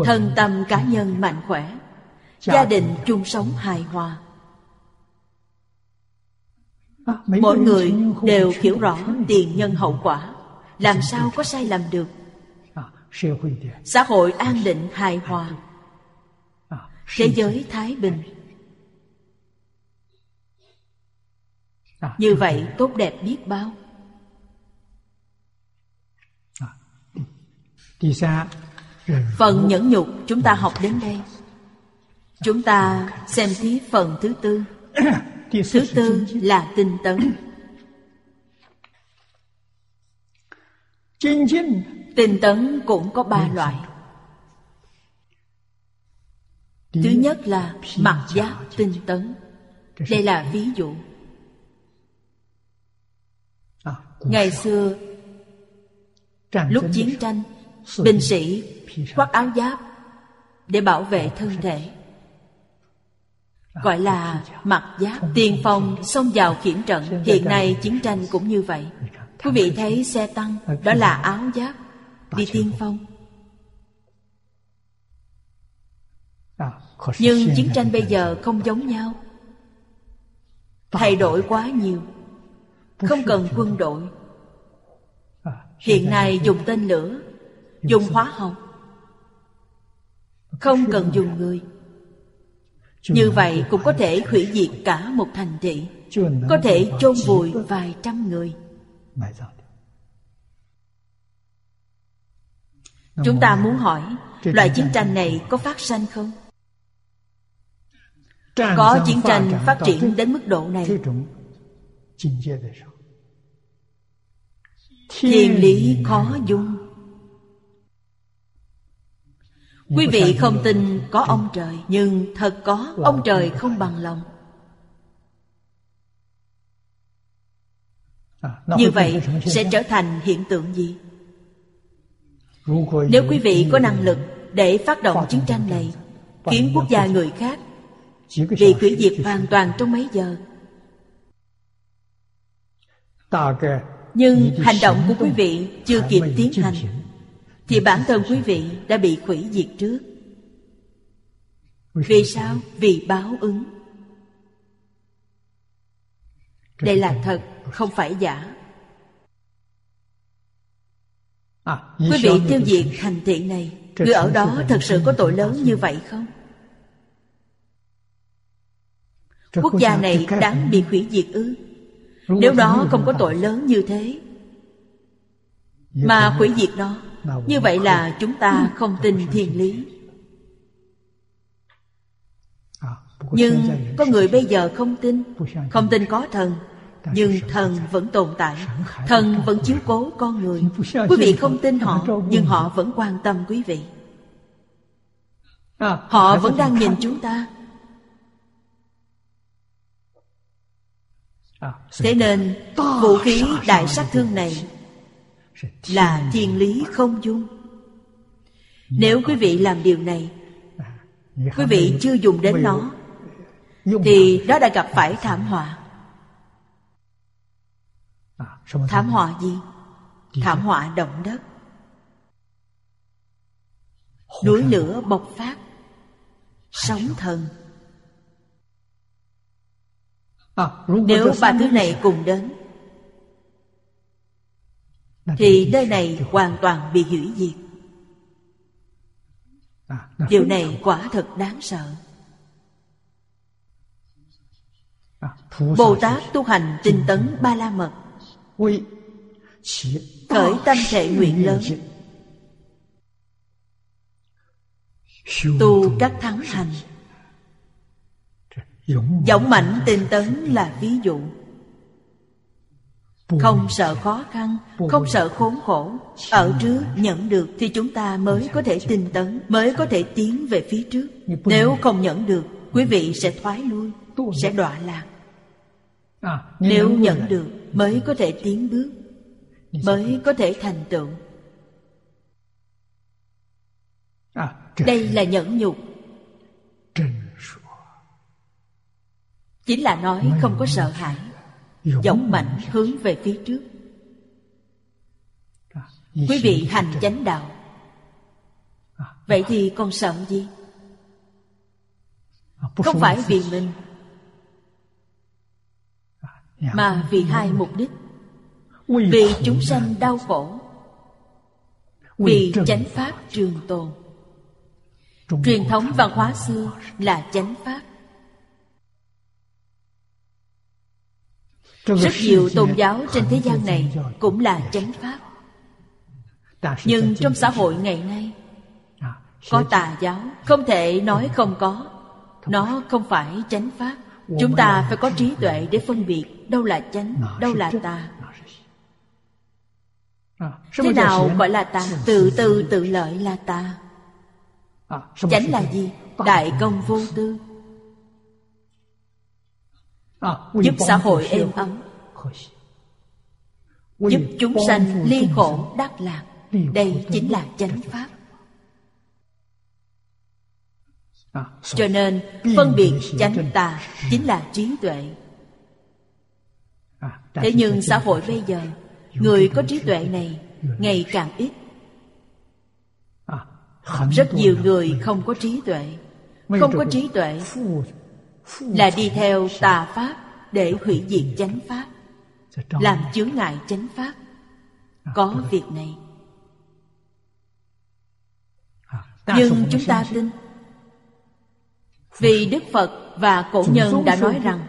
thân tâm cá nhân mạnh khỏe, gia đình chung sống hài hòa, mỗi người đều hiểu rõ tiền nhân hậu quả, làm sao có sai lầm được. Xã hội an định hài hòa, thế giới thái bình. Như vậy tốt đẹp biết bao. Phần nhẫn nhục chúng ta học đến đây. Chúng ta xem tiếp phần thứ tư. Thứ tư là tinh tấn. Tinh tấn cũng có ba loại. Thứ nhất là mặc giác tinh tấn. Đây là ví dụ. Ngày xưa, lúc chiến tranh, binh sĩ khoác áo giáp để bảo vệ thân thể, gọi là mặc giáp. Tiền phong xông vào khiển trận. Hiện nay chiến tranh cũng như vậy. Quý vị thấy xe tăng, đó là áo giáp, đi tiên phong. Nhưng chiến tranh bây giờ không giống nhau, thay đổi quá nhiều. Không cần quân đội. Hiện nay dùng tên lửa, dùng hóa học, không cần dùng người. Như vậy cũng có thể hủy diệt cả một thành thị, có thể chôn vùi vài trăm người. Chúng ta muốn hỏi, loại chiến tranh này có phát sanh không? Có chiến tranh phát triển đến mức độ này. Thiên lý khó dung. Quý vị không tin có ông trời, nhưng thật có. Ông trời không bằng lòng. Như vậy sẽ trở thành hiện tượng gì? Nếu quý vị có năng lực để phát động chiến tranh này, khiến quốc gia người khác bị hủy diệt hoàn toàn trong mấy giờ, nhưng hành động của quý vị chưa kịp tiến hành, thì bản thân quý vị đã bị hủy diệt trước. Vì sao? Vì báo ứng. Đây là thật. không phải giả. Quý vị tiêu diệt thành thiện này, người ở đó thật sự có tội lớn như vậy không? Quốc gia này đáng bị hủy diệt ư? Nếu đó không có tội lớn như thế mà hủy diệt đó, như vậy là chúng ta không tin thiên lý. Nhưng có người bây giờ không tin, không tin có thần, nhưng thần vẫn tồn tại, thần vẫn chiếu cố con người. Quý vị không tin họ, nhưng họ vẫn quan tâm quý vị, họ vẫn đang nhìn chúng ta. Thế nên vũ khí đại sát thương này là thiên lý không dung. Nếu quý vị làm điều này, quý vị chưa dùng đến nó, thì đó đã gặp phải thảm họa. Thảm họa gì? Thảm họa động đất, núi lửa bộc phát, sóng thần. Nếu ba thứ này cùng đến, thì nơi này hoàn toàn bị hủy diệt. Điều này quả thật đáng sợ. Bồ Tát tu hành tinh tấn ba la mật, khởi tâm thể nguyện lớn, tu các thắng hành. Dũng mãnh tinh tấn là ví dụ. Không sợ khó khăn, không sợ khốn khổ, ở trước nhẫn được thì chúng ta mới có thể tinh tấn, mới có thể tiến về phía trước. Nếu không nhẫn được, quý vị sẽ thoái lui, sẽ đọa lạc. Nếu nhẫn được mới có thể tiến bước, mới có thể thành tựu. Đây là nhẫn nhục, chính là nói không có sợ hãi, dũng mạnh hướng về phía trước. Quý vị hành chánh đạo, vậy thì còn sợ gì? Không phải vì mình, mà vì hai mục đích: vì chúng sanh đau khổ, vì chánh pháp trường tồn. Truyền thống văn hóa xưa là chánh pháp. Rất nhiều tôn giáo trên thế gian này cũng là chánh pháp. Nhưng trong xã hội ngày nay, có tà giáo, không thể nói không có. Nó không phải chánh pháp. Chúng ta phải có trí tuệ để phân biệt đâu là chánh, đâu là tà. Thế nào gọi là tà? Tự tư tự lợi là tà. Chánh là gì? Đại công vô tư, giúp xã hội êm ấm, giúp chúng sanh ly khổ đắc lạc. Đây chính là chánh pháp. Cho nên phân biệt chánh tà chính là trí tuệ. Thế nhưng xã hội bây giờ, người có trí tuệ này ngày càng ít. Rất nhiều người không có trí tuệ. Không có trí tuệ là đi theo tà pháp để hủy diệt chánh pháp, làm chướng ngại chánh pháp. Có việc này. Nhưng chúng ta tin, vì Đức Phật và cổ nhân đã nói rằng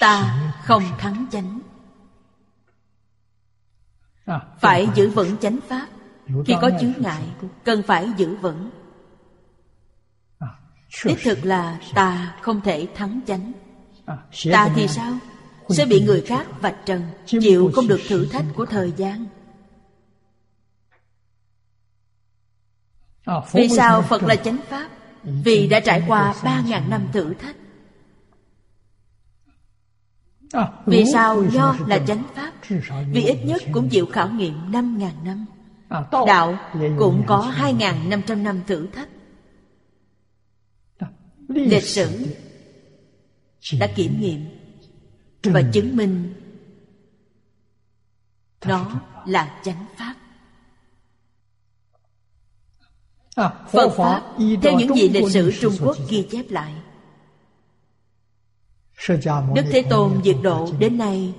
ta không thắng chánh. Phải giữ vững chánh pháp. Khi có chướng ngại, cần phải giữ vững. Đích thực là tà không thể thắng chánh. Tà thì sao? Sẽ bị người khác vạch trần, chịu không được thử thách của thời gian. Vì sao Phật là chánh pháp? Vì đã trải qua 3.000 năm thử thách. Vì sao Nho là chánh pháp? Vì ít nhất cũng chịu khảo nghiệm 5.000 năm. Đạo cũng có 2.500 năm thử thách. Lịch sử đã kiểm nghiệm và chứng minh nó là chánh pháp. Phật pháp theo những gì lịch sử Trung Quốc ghi chép lại, Đức Thế Tôn diệt độ đến nay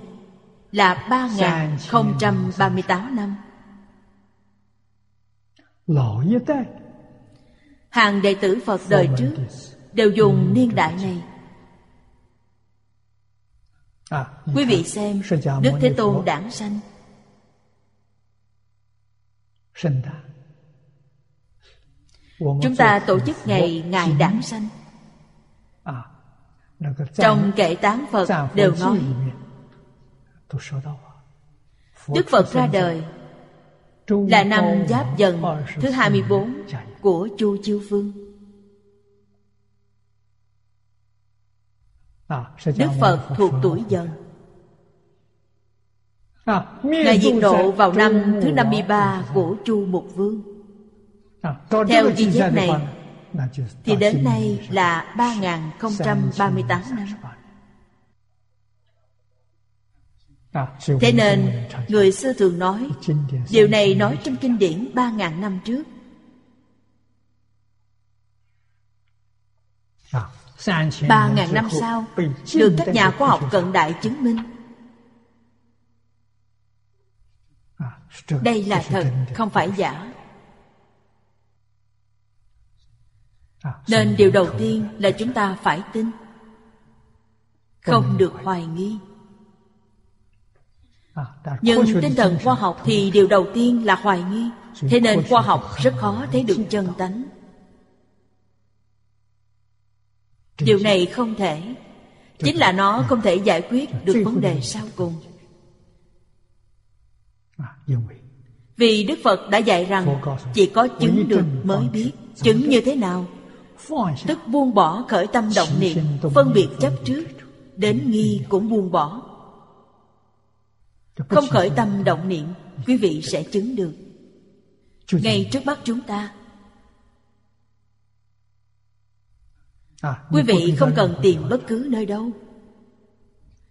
là 3038 năm. Hàng đệ tử Phật đời trước đều dùng niên đại này. Quý vị xem, Đức Thế Tôn đản sanh, chúng ta tổ chức ngày Ngài đản sanh. Trong kệ tán Phật đều nói Đức Phật ra đời là năm Giáp Dần thứ 24 của Chu Chiêu Vương. Đức Phật thuộc tuổi Dần. Ngài diệt độ vào năm thứ 53 của Chu Mục Vương. Theo ghi chép này thì đến nay là 3038 năm. Thế nên người xưa thường nói, điều này nói trong kinh điển 3000 năm trước. 3000 năm sau được các nhà khoa học cận đại chứng minh. Đây là thật, không phải giả. Nên điều đầu tiên là chúng ta phải tin, không được hoài nghi. Nhưng tinh thần khoa học thì điều đầu tiên là hoài nghi. Thế nên khoa học rất khó thấy được chân tánh. Điều này không thể, chính là nó không thể giải quyết được vấn đề sau cùng. Vì Đức Phật đã dạy rằng chỉ có chứng được mới biết. Chứng như thế nào? Tức buông bỏ khởi tâm động niệm, phân biệt chấp trước, đến nghi cũng buông bỏ. Không khởi tâm động niệm, quý vị sẽ chứng được ngay trước mắt chúng ta. Quý vị không cần tìm bất cứ nơi đâu.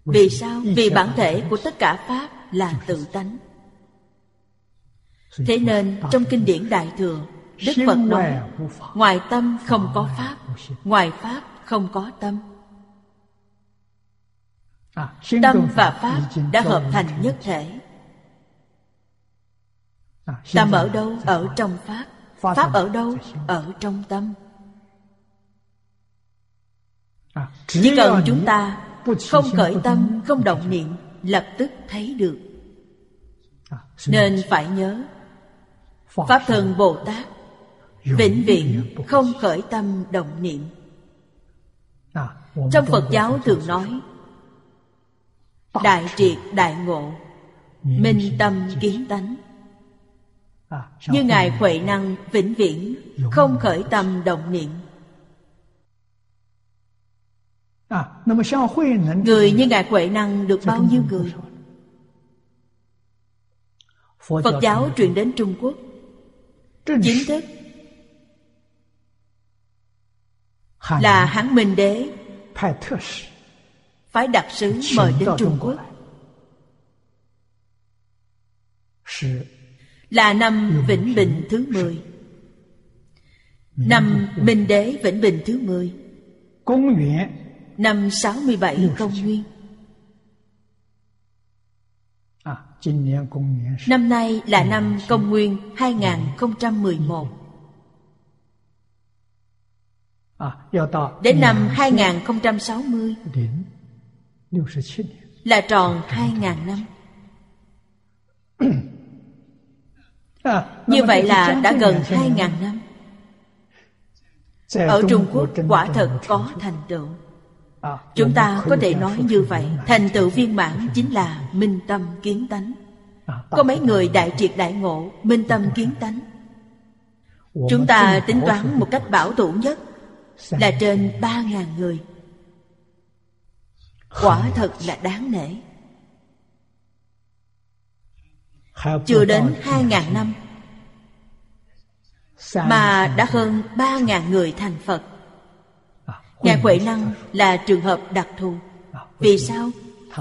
Vì sao? Vì bản thể của tất cả pháp là tự tánh. Thế nên trong kinh điển Đại Thừa, Đức Phật nói ngoài tâm không có pháp, ngoài pháp không có tâm. Tâm và pháp đã hợp thành nhất thể. Tâm ở đâu? Ở trong pháp. Pháp ở đâu? Ở trong tâm. Chỉ cần chúng ta không khởi tâm, không động niệm, lập tức thấy được. Nên phải nhớ, Pháp Thân Bồ Tát vĩnh viễn không khởi tâm động niệm. Trong Phật giáo thường nói đại triệt đại ngộ, minh tâm kiến tánh. Như Ngài Huệ Năng vĩnh viễn không khởi tâm động niệm. Người như Ngài Huệ Năng được bao nhiêu người? Phật giáo truyền đến Trung Quốc chính thức là Hán Minh Đế phái đặc sứ mời đến Trung Quốc, là năm Vĩnh Bình thứ 10, năm Minh Đế Vĩnh Bình thứ 10, năm 67 công nguyên. Năm nay là năm công nguyên 2011. Đến năm 2060 là tròn 2000 năm. Như vậy là đã gần 2000 năm. Ở Trung Quốc quả thật có thành tựu. Chúng ta có thể nói như vậy, thành tựu viên mãn chính là minh tâm kiến tánh. Có mấy người đại triệt đại ngộ, minh tâm kiến tánh? Chúng ta tính toán một cách bảo thủ nhất là trên 3000 người. Quả thật là đáng nể. Chưa đến 2000 năm mà đã hơn 3000 người thành Phật. Ngài Huệ Năng là trường hợp đặc thù. Vì sao?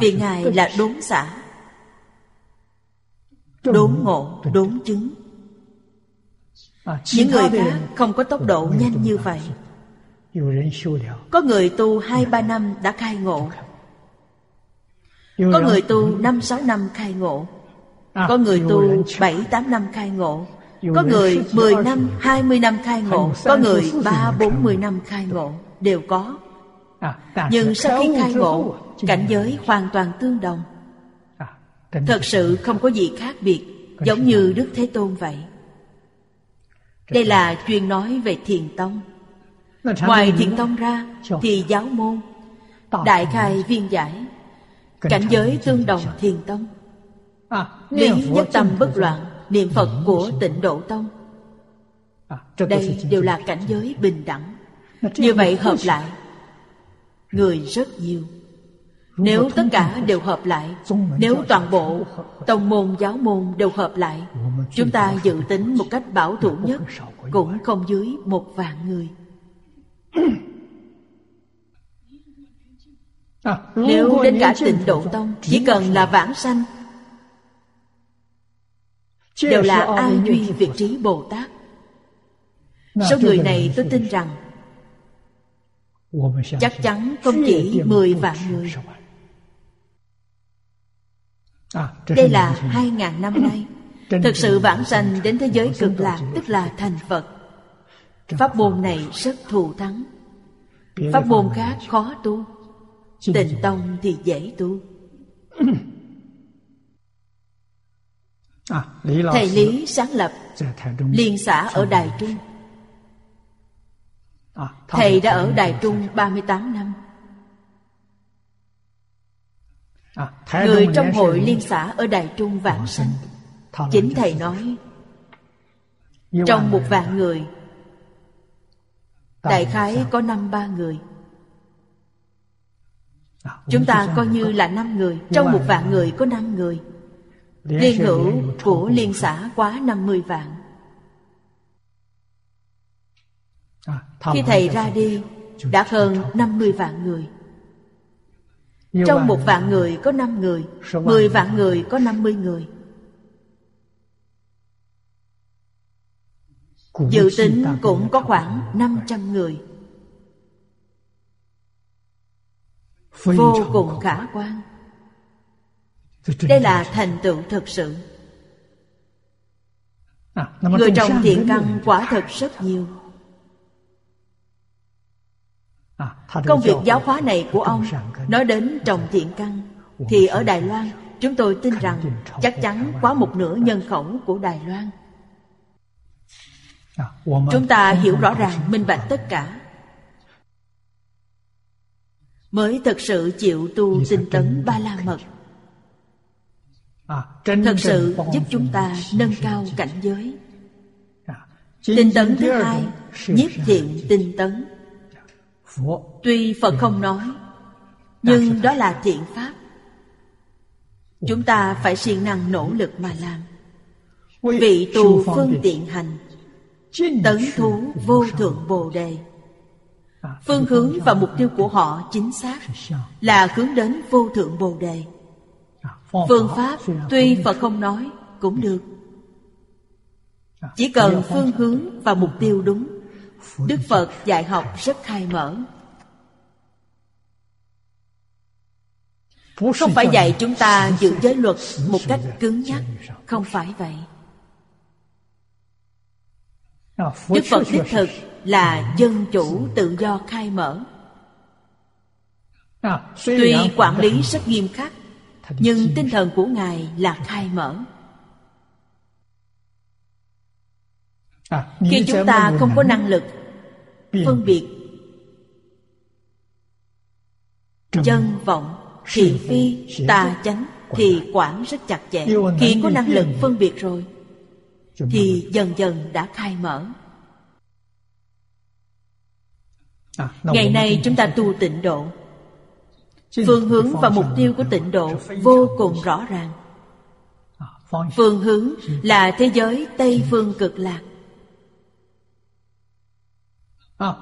Vì Ngài là đốn xả, đốn ngộ, đốn chứng. Những người khác không có tốc độ nhanh như vậy. Có người tu 2-3 năm đã khai ngộ. Có người tu 5-6 năm khai ngộ, có người tu 7-8 năm khai ngộ, có người 10 năm, 20 năm khai ngộ, có người 3-40 năm khai ngộ, đều có. Nhưng sau khi khai ngộ, cảnh giới hoàn toàn tương đồng. Thật sự không có gì khác biệt, giống như Đức Thế Tôn vậy. Đây là chuyên nói về Thiền Tông. Ngoài Thiền Tông ra thì giáo môn, Đại Khai Viên Giải, cảnh giới tương đồng Thiền Tông. Lý nhất tâm bất loạn, niệm Phật của Tịnh Độ Tông, đây đều là cảnh giới bình đẳng. Như vậy hợp lại người rất nhiều. Nếu tất cả đều hợp lại, nếu toàn bộ tông môn giáo môn đều hợp lại, chúng ta dự tính một cách bảo thủ nhất cũng không dưới 1,000,000 người. Nếu đến cả Tịnh Độ Tông, chỉ cần là vãng sanh đều là A Duy Việt Trí Bồ Tát. Số người này tôi tin rằng chắc chắn không chỉ 10,000,000 người. Đây là 2,000 năm nay thực sự vãng sanh đến thế giới cực lạc, tức là thành Phật. Pháp môn này rất thù thắng. Pháp môn khác khó tu, Tịnh Tông thì dễ tu. Thầy Lý sáng lập Liên xã ở Đài Trung. Thầy đã ở Đài Trung 38 năm. Người trong hội Liên xã ở Đài Trung vãng sanh, chính thầy nói, trong 1,000,000 người, đại khái có 5-3 người. Chúng ta coi như là 5 người. Trong 1,000,000 người có 5 người. Liên hữu của Liên xã quá 50,000,000. Khi thầy ra đi đã hơn 50,000,000 người. Trong 1,000,000 người có 5 người, 10,000,000 người có 50 người. Dự tính cũng có khoảng 500 người. Vô cùng khả quan. Đây là thành tựu thực sự. Người trong thiện căn quả thật rất nhiều. Công việc giáo hóa này của ông, nói đến trồng thiện căn, thì ở Đài Loan chúng tôi tin rằng chắc chắn quá 1/2 nhân khẩu của Đài Loan. Chúng ta hiểu rõ ràng, minh bạch tất cả, mới thực sự chịu tu tinh tấn Ba La Mật. Thật sự giúp chúng ta nâng cao cảnh giới. Tinh tấn thứ hai, nhiếp thiện tinh tấn. Tuy Phật không nói, nhưng đó là thiện pháp. Chúng ta phải siêng năng nỗ lực mà làm. Vị tù phương tiện hành, tấn thú vô thượng bồ đề. Phương hướng và mục tiêu của họ chính xác là hướng đến vô thượng bồ đề. Phương pháp tuy Phật không nói cũng được, chỉ cần phương hướng và mục tiêu đúng. Đức Phật dạy học rất khai mở, không phải dạy chúng ta giữ giới luật một cách cứng nhắc, không phải vậy. Đức Phật đích thực là dân chủ tự do khai mở. Tuy quản lý rất nghiêm khắc, nhưng tinh thần của Ngài là khai mở. Khi chúng ta không có năng lực phân biệt chân vọng, thị phi, tà chánh, thì quản rất chặt chẽ. Khi có năng lực phân biệt rồi thì dần dần đã khai mở. Ngày nay chúng ta tu tịnh độ, phương hướng và mục tiêu của tịnh độ vô cùng rõ ràng. Phương hướng là thế giới Tây Phương Cực Lạc,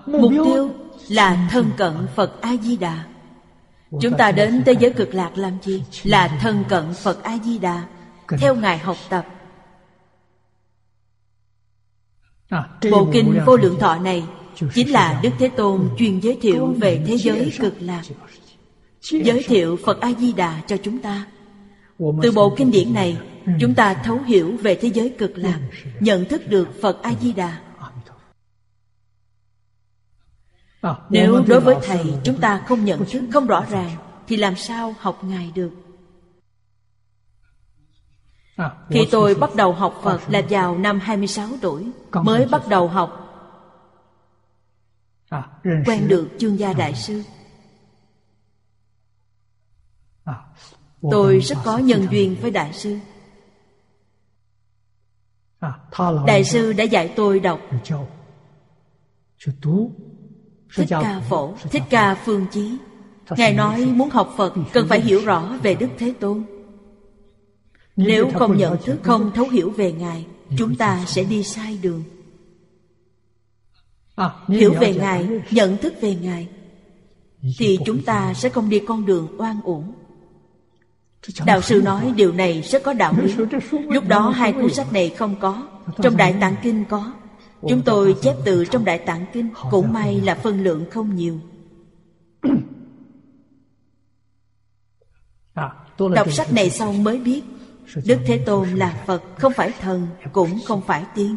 mục tiêu là thân cận Phật A Di Đà. Chúng ta đến thế giới Cực Lạc làm gì? Là thân cận Phật A Di Đà, theo Ngài học tập. Bộ kinh Vô Lượng Thọ này chính là Đức Thế Tôn chuyên giới thiệu về thế giới Cực Lạc. giới thiệu Phật A Di Đà cho chúng ta. Từ bộ kinh điển này, chúng ta thấu hiểu về thế giới cực lạc, nhận thức được Phật A Di Đà. Nếu đối với thầy chúng ta không nhận thức, không rõ ràng, thì làm sao học ngài được? Khi tôi bắt đầu học Phật là vào năm 26 tuổi, mới bắt đầu học, quen được Chương Gia Đại Sư. Tôi rất có nhân duyên với Đại Sư. Đại Sư đã dạy tôi đọc Thích Ca Phổ, Thích Ca Phương Chí. Ngài nói muốn học Phật cần phải hiểu rõ về Đức Thế Tôn. Nếu không nhận thức, không thấu hiểu về Ngài, chúng ta sẽ đi sai đường. Hiểu về Ngài, nhận thức về Ngài, thì chúng ta sẽ không đi con đường oan uổng. Đạo sư nói điều này rất có đạo lý. Lúc đó hai cuốn sách này không có, trong Đại Tạng Kinh có. Chúng tôi chép từ trong Đại Tạng Kinh, cũng may là phân lượng không nhiều. Đọc sách này xong mới biết Đức Thế Tôn là Phật, không phải thần, cũng không phải tiên.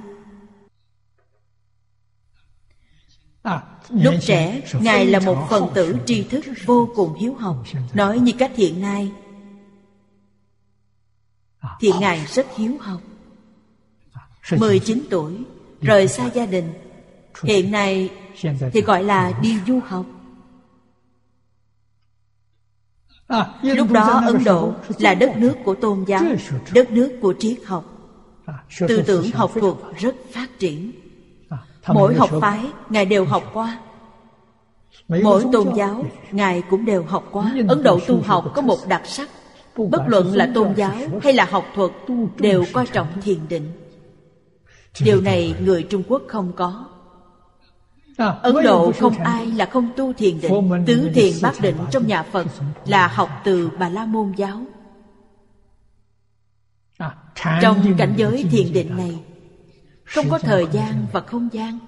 Lúc trẻ, Ngài là một phần tử tri thức vô cùng hiếu học. Nói như cách hiện nay thì Ngài rất hiếu học. 19 tuổi rời xa gia đình, hiện nay thì gọi là đi du học. Lúc đó Ấn Độ là đất nước của tôn giáo, đất nước của triết học, tư tưởng học thuật rất phát triển. Mỗi học phái Ngài đều học qua, mỗi tôn giáo Ngài cũng đều học qua. Ấn Độ tu học có một đặc sắc, bất luận là tôn giáo hay là học thuật đều coi trọng thiền định. Điều này người Trung Quốc không có. Ấn Độ không ai là không tu thiền định. Tứ thiền bát định trong nhà Phật là học từ Bà La Môn giáo. Trong cảnh giới thiền định này không có thời gian và không gian,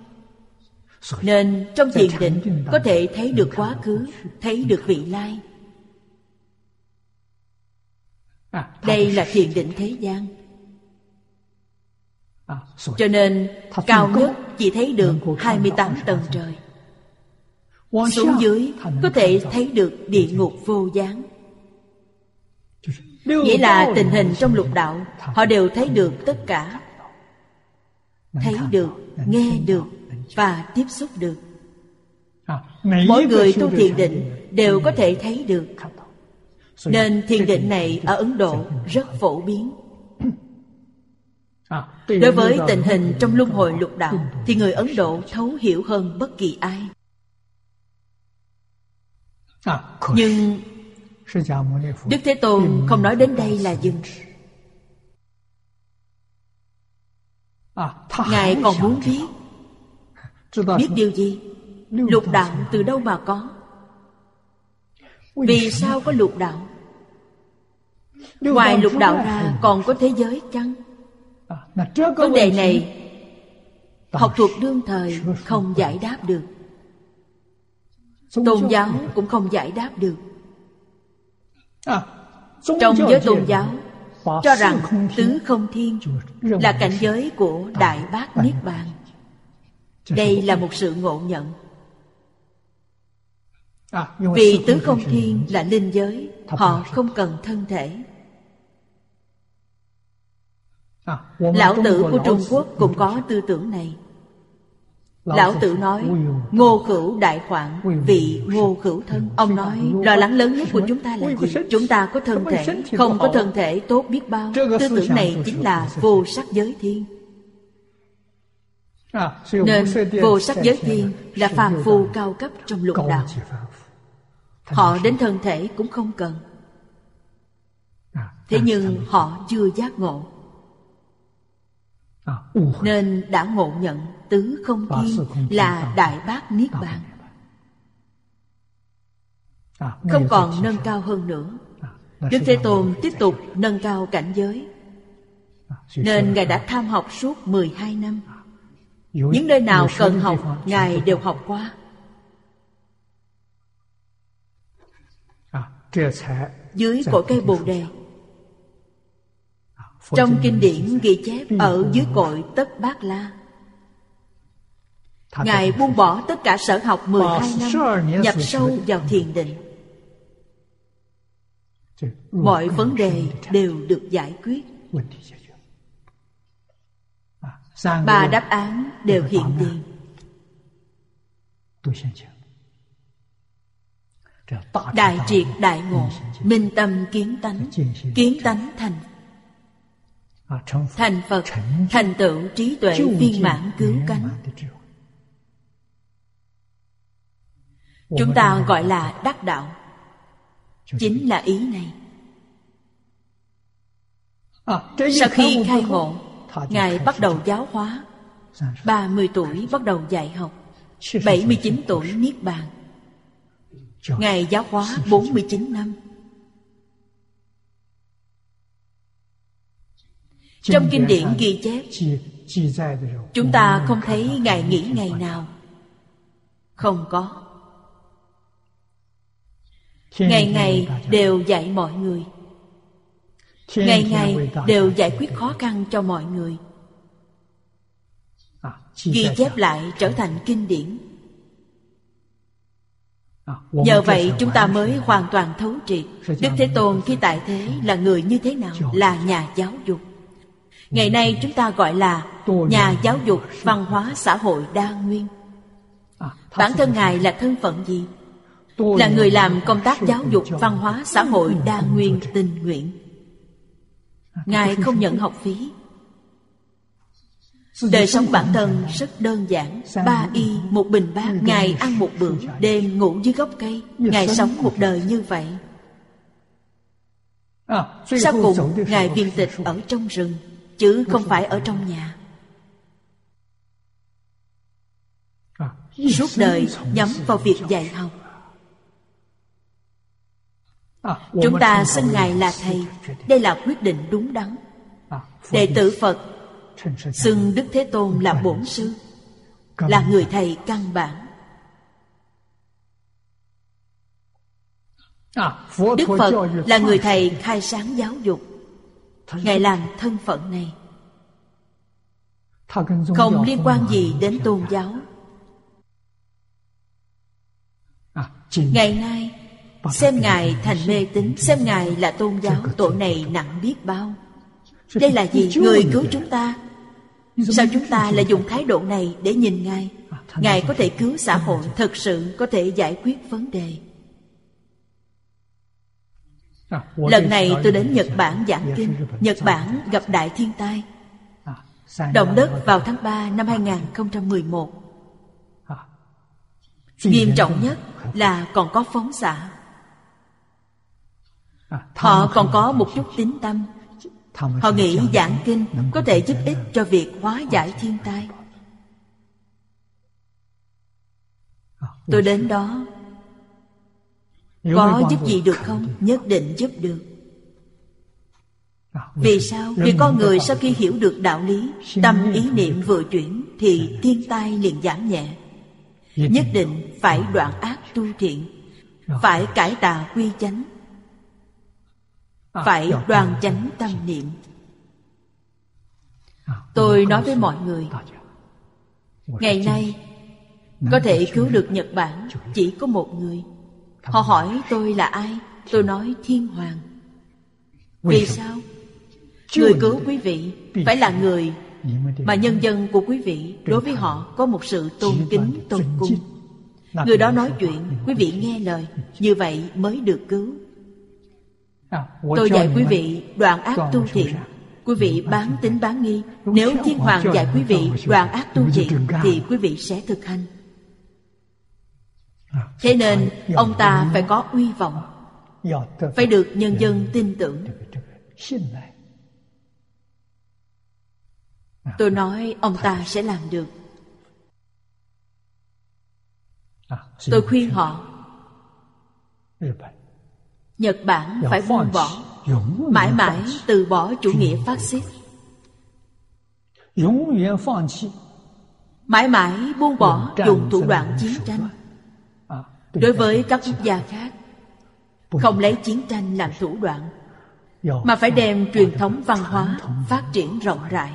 nên trong thiền định có thể thấy được quá khứ, thấy được vị lai. Đây là thiền định thế gian, cho nên cao nhất chỉ thấy được 28 tầng trời, xuống dưới có thể thấy được địa ngục vô gián. Nghĩa là tình hình trong lục đạo họ đều thấy được tất cả, thấy được, nghe được và tiếp xúc được. Mỗi người tu thiền định đều có thể thấy được, nên thiền định này ở Ấn Độ rất phổ biến. Đối với tình hình trong luân hồi lục đạo thì người Ấn Độ thấu hiểu hơn bất kỳ ai. Nhưng Đức Thế Tôn không nói đến đây là dừng. Ngài còn muốn biết điều gì? Lục đạo từ đâu mà có? Vì sao có lục đạo? Ngoài lục đạo ra còn có thế giới chăng? Vấn đề này học thuật đương thời không giải đáp được, tôn giáo cũng không giải đáp được. Trong giới tôn giáo cho rằng tứ không thiên là cảnh giới của Đại Bát Niết Bàn. Đây là một sự ngộ nhận. Vì tứ không thiên là linh giới, họ không cần thân thể. Lão Tử của Trung Quốc cũng có tư tưởng này. Lão Tử nói ngô khửu đại hoạn, vị ngô khửu thân. Ông nói lo lắng lớn nhất của chúng ta là gì? Chúng ta có thân thể, không có thân thể tốt biết bao. Tư tưởng này chính là vô sắc giới thiên. Nên vô sắc giới thiên là phàm phu cao cấp trong lục đạo, họ đến thân thể cũng không cần. Thế nhưng họ chưa giác ngộ, nên đã ngộ nhận tứ không thiên là Đại Bát Niết Bàn, không còn nâng cao hơn nữa. Đức Thế Tôn tiếp tục nâng cao cảnh giới, nên Ngài đã tham học suốt 12 năm. Những nơi nào cần học, Ngài đều học qua. dưới cội cây bồ đề. Trong kinh điển ghi chép ở dưới cội Tất Bát La, Ngài buông bỏ tất cả sở học 12 năm, nhập sâu vào thiền định. Mọi vấn đề đều được giải quyết. Ba đáp án đều hiện tiền. Đại triệt đại ngộ, minh tâm kiến tánh, kiến tánh thành Phật, thành tựu trí tuệ viên mãn cứu cánh. Chúng ta gọi là đắc đạo, chính là ý này. Sau khi khai ngộ, Ngài bắt đầu giáo hóa. 30 tuổi bắt đầu dạy học, 79 tuổi niết bàn. Ngài giáo hóa 49 năm. Trong kinh điển ghi chép, chúng ta không thấy Ngài nghỉ ngày nào. Không có. Ngày ngày đều dạy mọi người, ngày ngày đều giải quyết khó khăn cho mọi người. Ghi chép lại trở thành kinh điển. Nhờ vậy chúng ta mới hoàn toàn thấu triệt Đức Thế Tôn khi tại thế là người như thế nào, là nhà giáo dục. Ngày nay chúng ta gọi là nhà giáo dục văn hóa xã hội đa nguyên. Bản thân Ngài là thân phận gì? Là người làm công tác giáo dục văn hóa xã hội đa nguyên tình nguyện. Ngài không nhận học phí. Đời sống bản thân rất đơn giản. 3 y, 1 bình bát, Ngài ăn 1 bữa, đêm ngủ dưới gốc cây. Ngài sống một đời như vậy. Sau cùng Ngài viên tịch ở trong rừng, chứ không phải ở trong nhà. Suốt đời nhắm vào việc dạy học. Chúng ta xưng Ngài là Thầy, đây là quyết định đúng đắn. Đệ tử Phật xưng Đức Thế Tôn là Bổn Sư, là người Thầy căn bản. Đức Phật là người Thầy khai sáng giáo dục. Ngài làm thân phận này, không liên quan gì đến tôn giáo. Ngày nay xem Ngài thành mê tín, xem Ngài là tôn giáo, tội này nặng biết bao. Đây là gì? Người cứu chúng ta. Sao chúng ta lại dùng thái độ này để nhìn Ngài? Ngài có thể cứu xã hội, thực sự có thể giải quyết vấn đề. Lần này tôi đến Nhật Bản giảng kinh. Nhật Bản gặp đại thiên tai, động đất vào tháng 3 năm 2011. Nghiêm trọng nhất là còn có phóng xạ. Họ còn có một chút tín tâm. Họ nghĩ giảng kinh có thể giúp ích cho việc hóa giải thiên tai. Tôi đến đó, có giúp gì được không? Nhất định giúp được. Vì sao? Vì con người sau khi hiểu được đạo lý, tâm ý niệm vừa chuyển thì thiên tai liền giảm nhẹ. Nhất định phải đoạn ác tu thiện, phải cải tà quy chánh, phải đoan chánh tâm niệm. Tôi nói với mọi người, ngày nay có thể cứu được Nhật Bản chỉ có một người. Họ hỏi tôi là ai, tôi nói Thiên Hoàng. Vì sao? Người cứu quý vị phải là người mà nhân dân của quý vị đối với họ có một sự tôn kính, tôn cung. Người đó nói chuyện, quý vị nghe lời, như vậy mới được cứu. Tôi dạy quý vị đoạn ác tu thiện, quý vị bán tín bán nghi. Nếu Thiên Hoàng dạy quý vị đoạn ác tu thiện thì quý vị sẽ thực hành. Thế nên ông ta phải có uy vọng, phải được nhân dân tin tưởng. Tôi nói ông ta sẽ làm được. Tôi khuyên họ, Nhật Bản phải buông bỏ, mãi mãi từ bỏ chủ nghĩa phát xít, mãi mãi buông bỏ dùng thủ đoạn chiến tranh. Đối với các quốc gia khác, không lấy chiến tranh làm thủ đoạn, mà phải đem truyền thống văn hóa phát triển rộng rãi.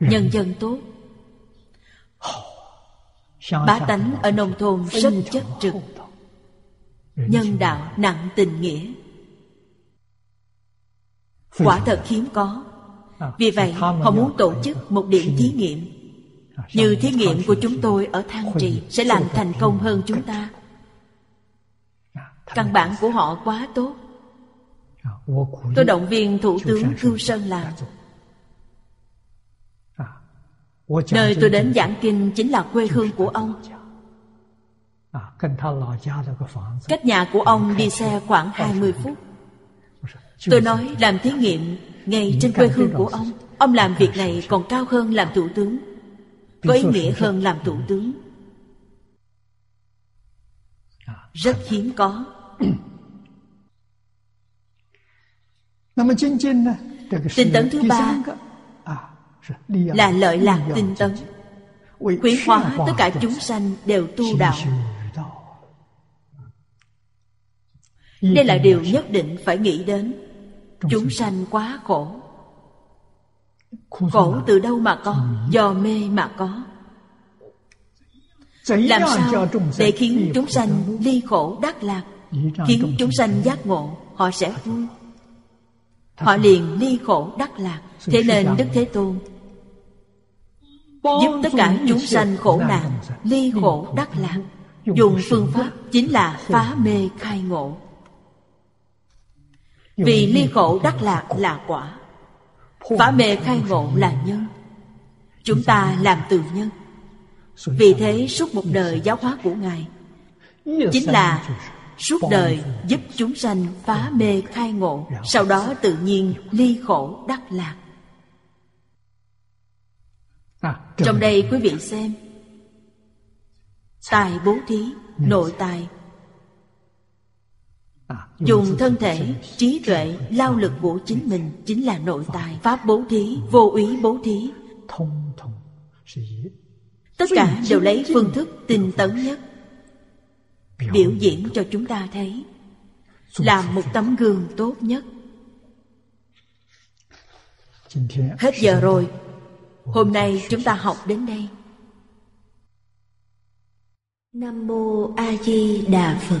Nhân dân tốt, bá tánh ở nông thôn rất chất trực, nhân đạo nặng tình nghĩa, quả thật hiếm có. Vì vậy họ muốn tổ chức một điểm thí nghiệm như thí nghiệm của chúng tôi ở Thang Trì, sẽ làm thành công hơn chúng ta. Căn bản của họ quá tốt. Tôi động viên Thủ tướng Cưu Sơn làm. Nơi tôi đến giảng kinh chính là quê hương của ông. Cách nhà của ông đi xe khoảng 20 phút. Tôi nói làm thí nghiệm ngay trên quê hương của ông. Ông làm việc này còn cao hơn làm thủ tướng, có ý nghĩa hơn làm thủ tướng, rất hiếm có. Tinh tấn thứ ba là lợi lạc tinh tấn, khuyến hóa tất cả chúng sanh đều tu đạo. Đây là điều nhất định phải nghĩ đến. Chúng sanh quá khổ. Khổ từ đâu mà có? Do mê mà có. Làm sao để khiến chúng sanh ly khổ đắc lạc, khiến chúng sanh giác ngộ, họ sẽ vui, họ liền ly khổ đắc lạc. Thế nên Đức Thế Tôn giúp tất cả chúng sanh khổ nạn ly khổ đắc lạc, dùng phương pháp chính là phá mê khai ngộ. Vì ly khổ đắc lạc là quả, phá mê khai ngộ là nhân. Chúng ta làm từ nhân. Vì thế suốt một đời giáo hóa của Ngài chính là suốt đời giúp chúng sanh phá mê khai ngộ, sau đó tự nhiên ly khổ đắc lạc. Trong đây quý vị xem, tài bố thí, nội tài, dùng thân thể, trí tuệ, lao lực của chính mình chính là nội tài. Pháp bố thí, vô úy bố thí, tất cả đều lấy phương thức tinh tấn nhất biểu diễn cho chúng ta thấy, làm một tấm gương tốt nhất. Hết giờ rồi. Hôm nay chúng ta học đến đây. Nam Mô A Di Đà Phật.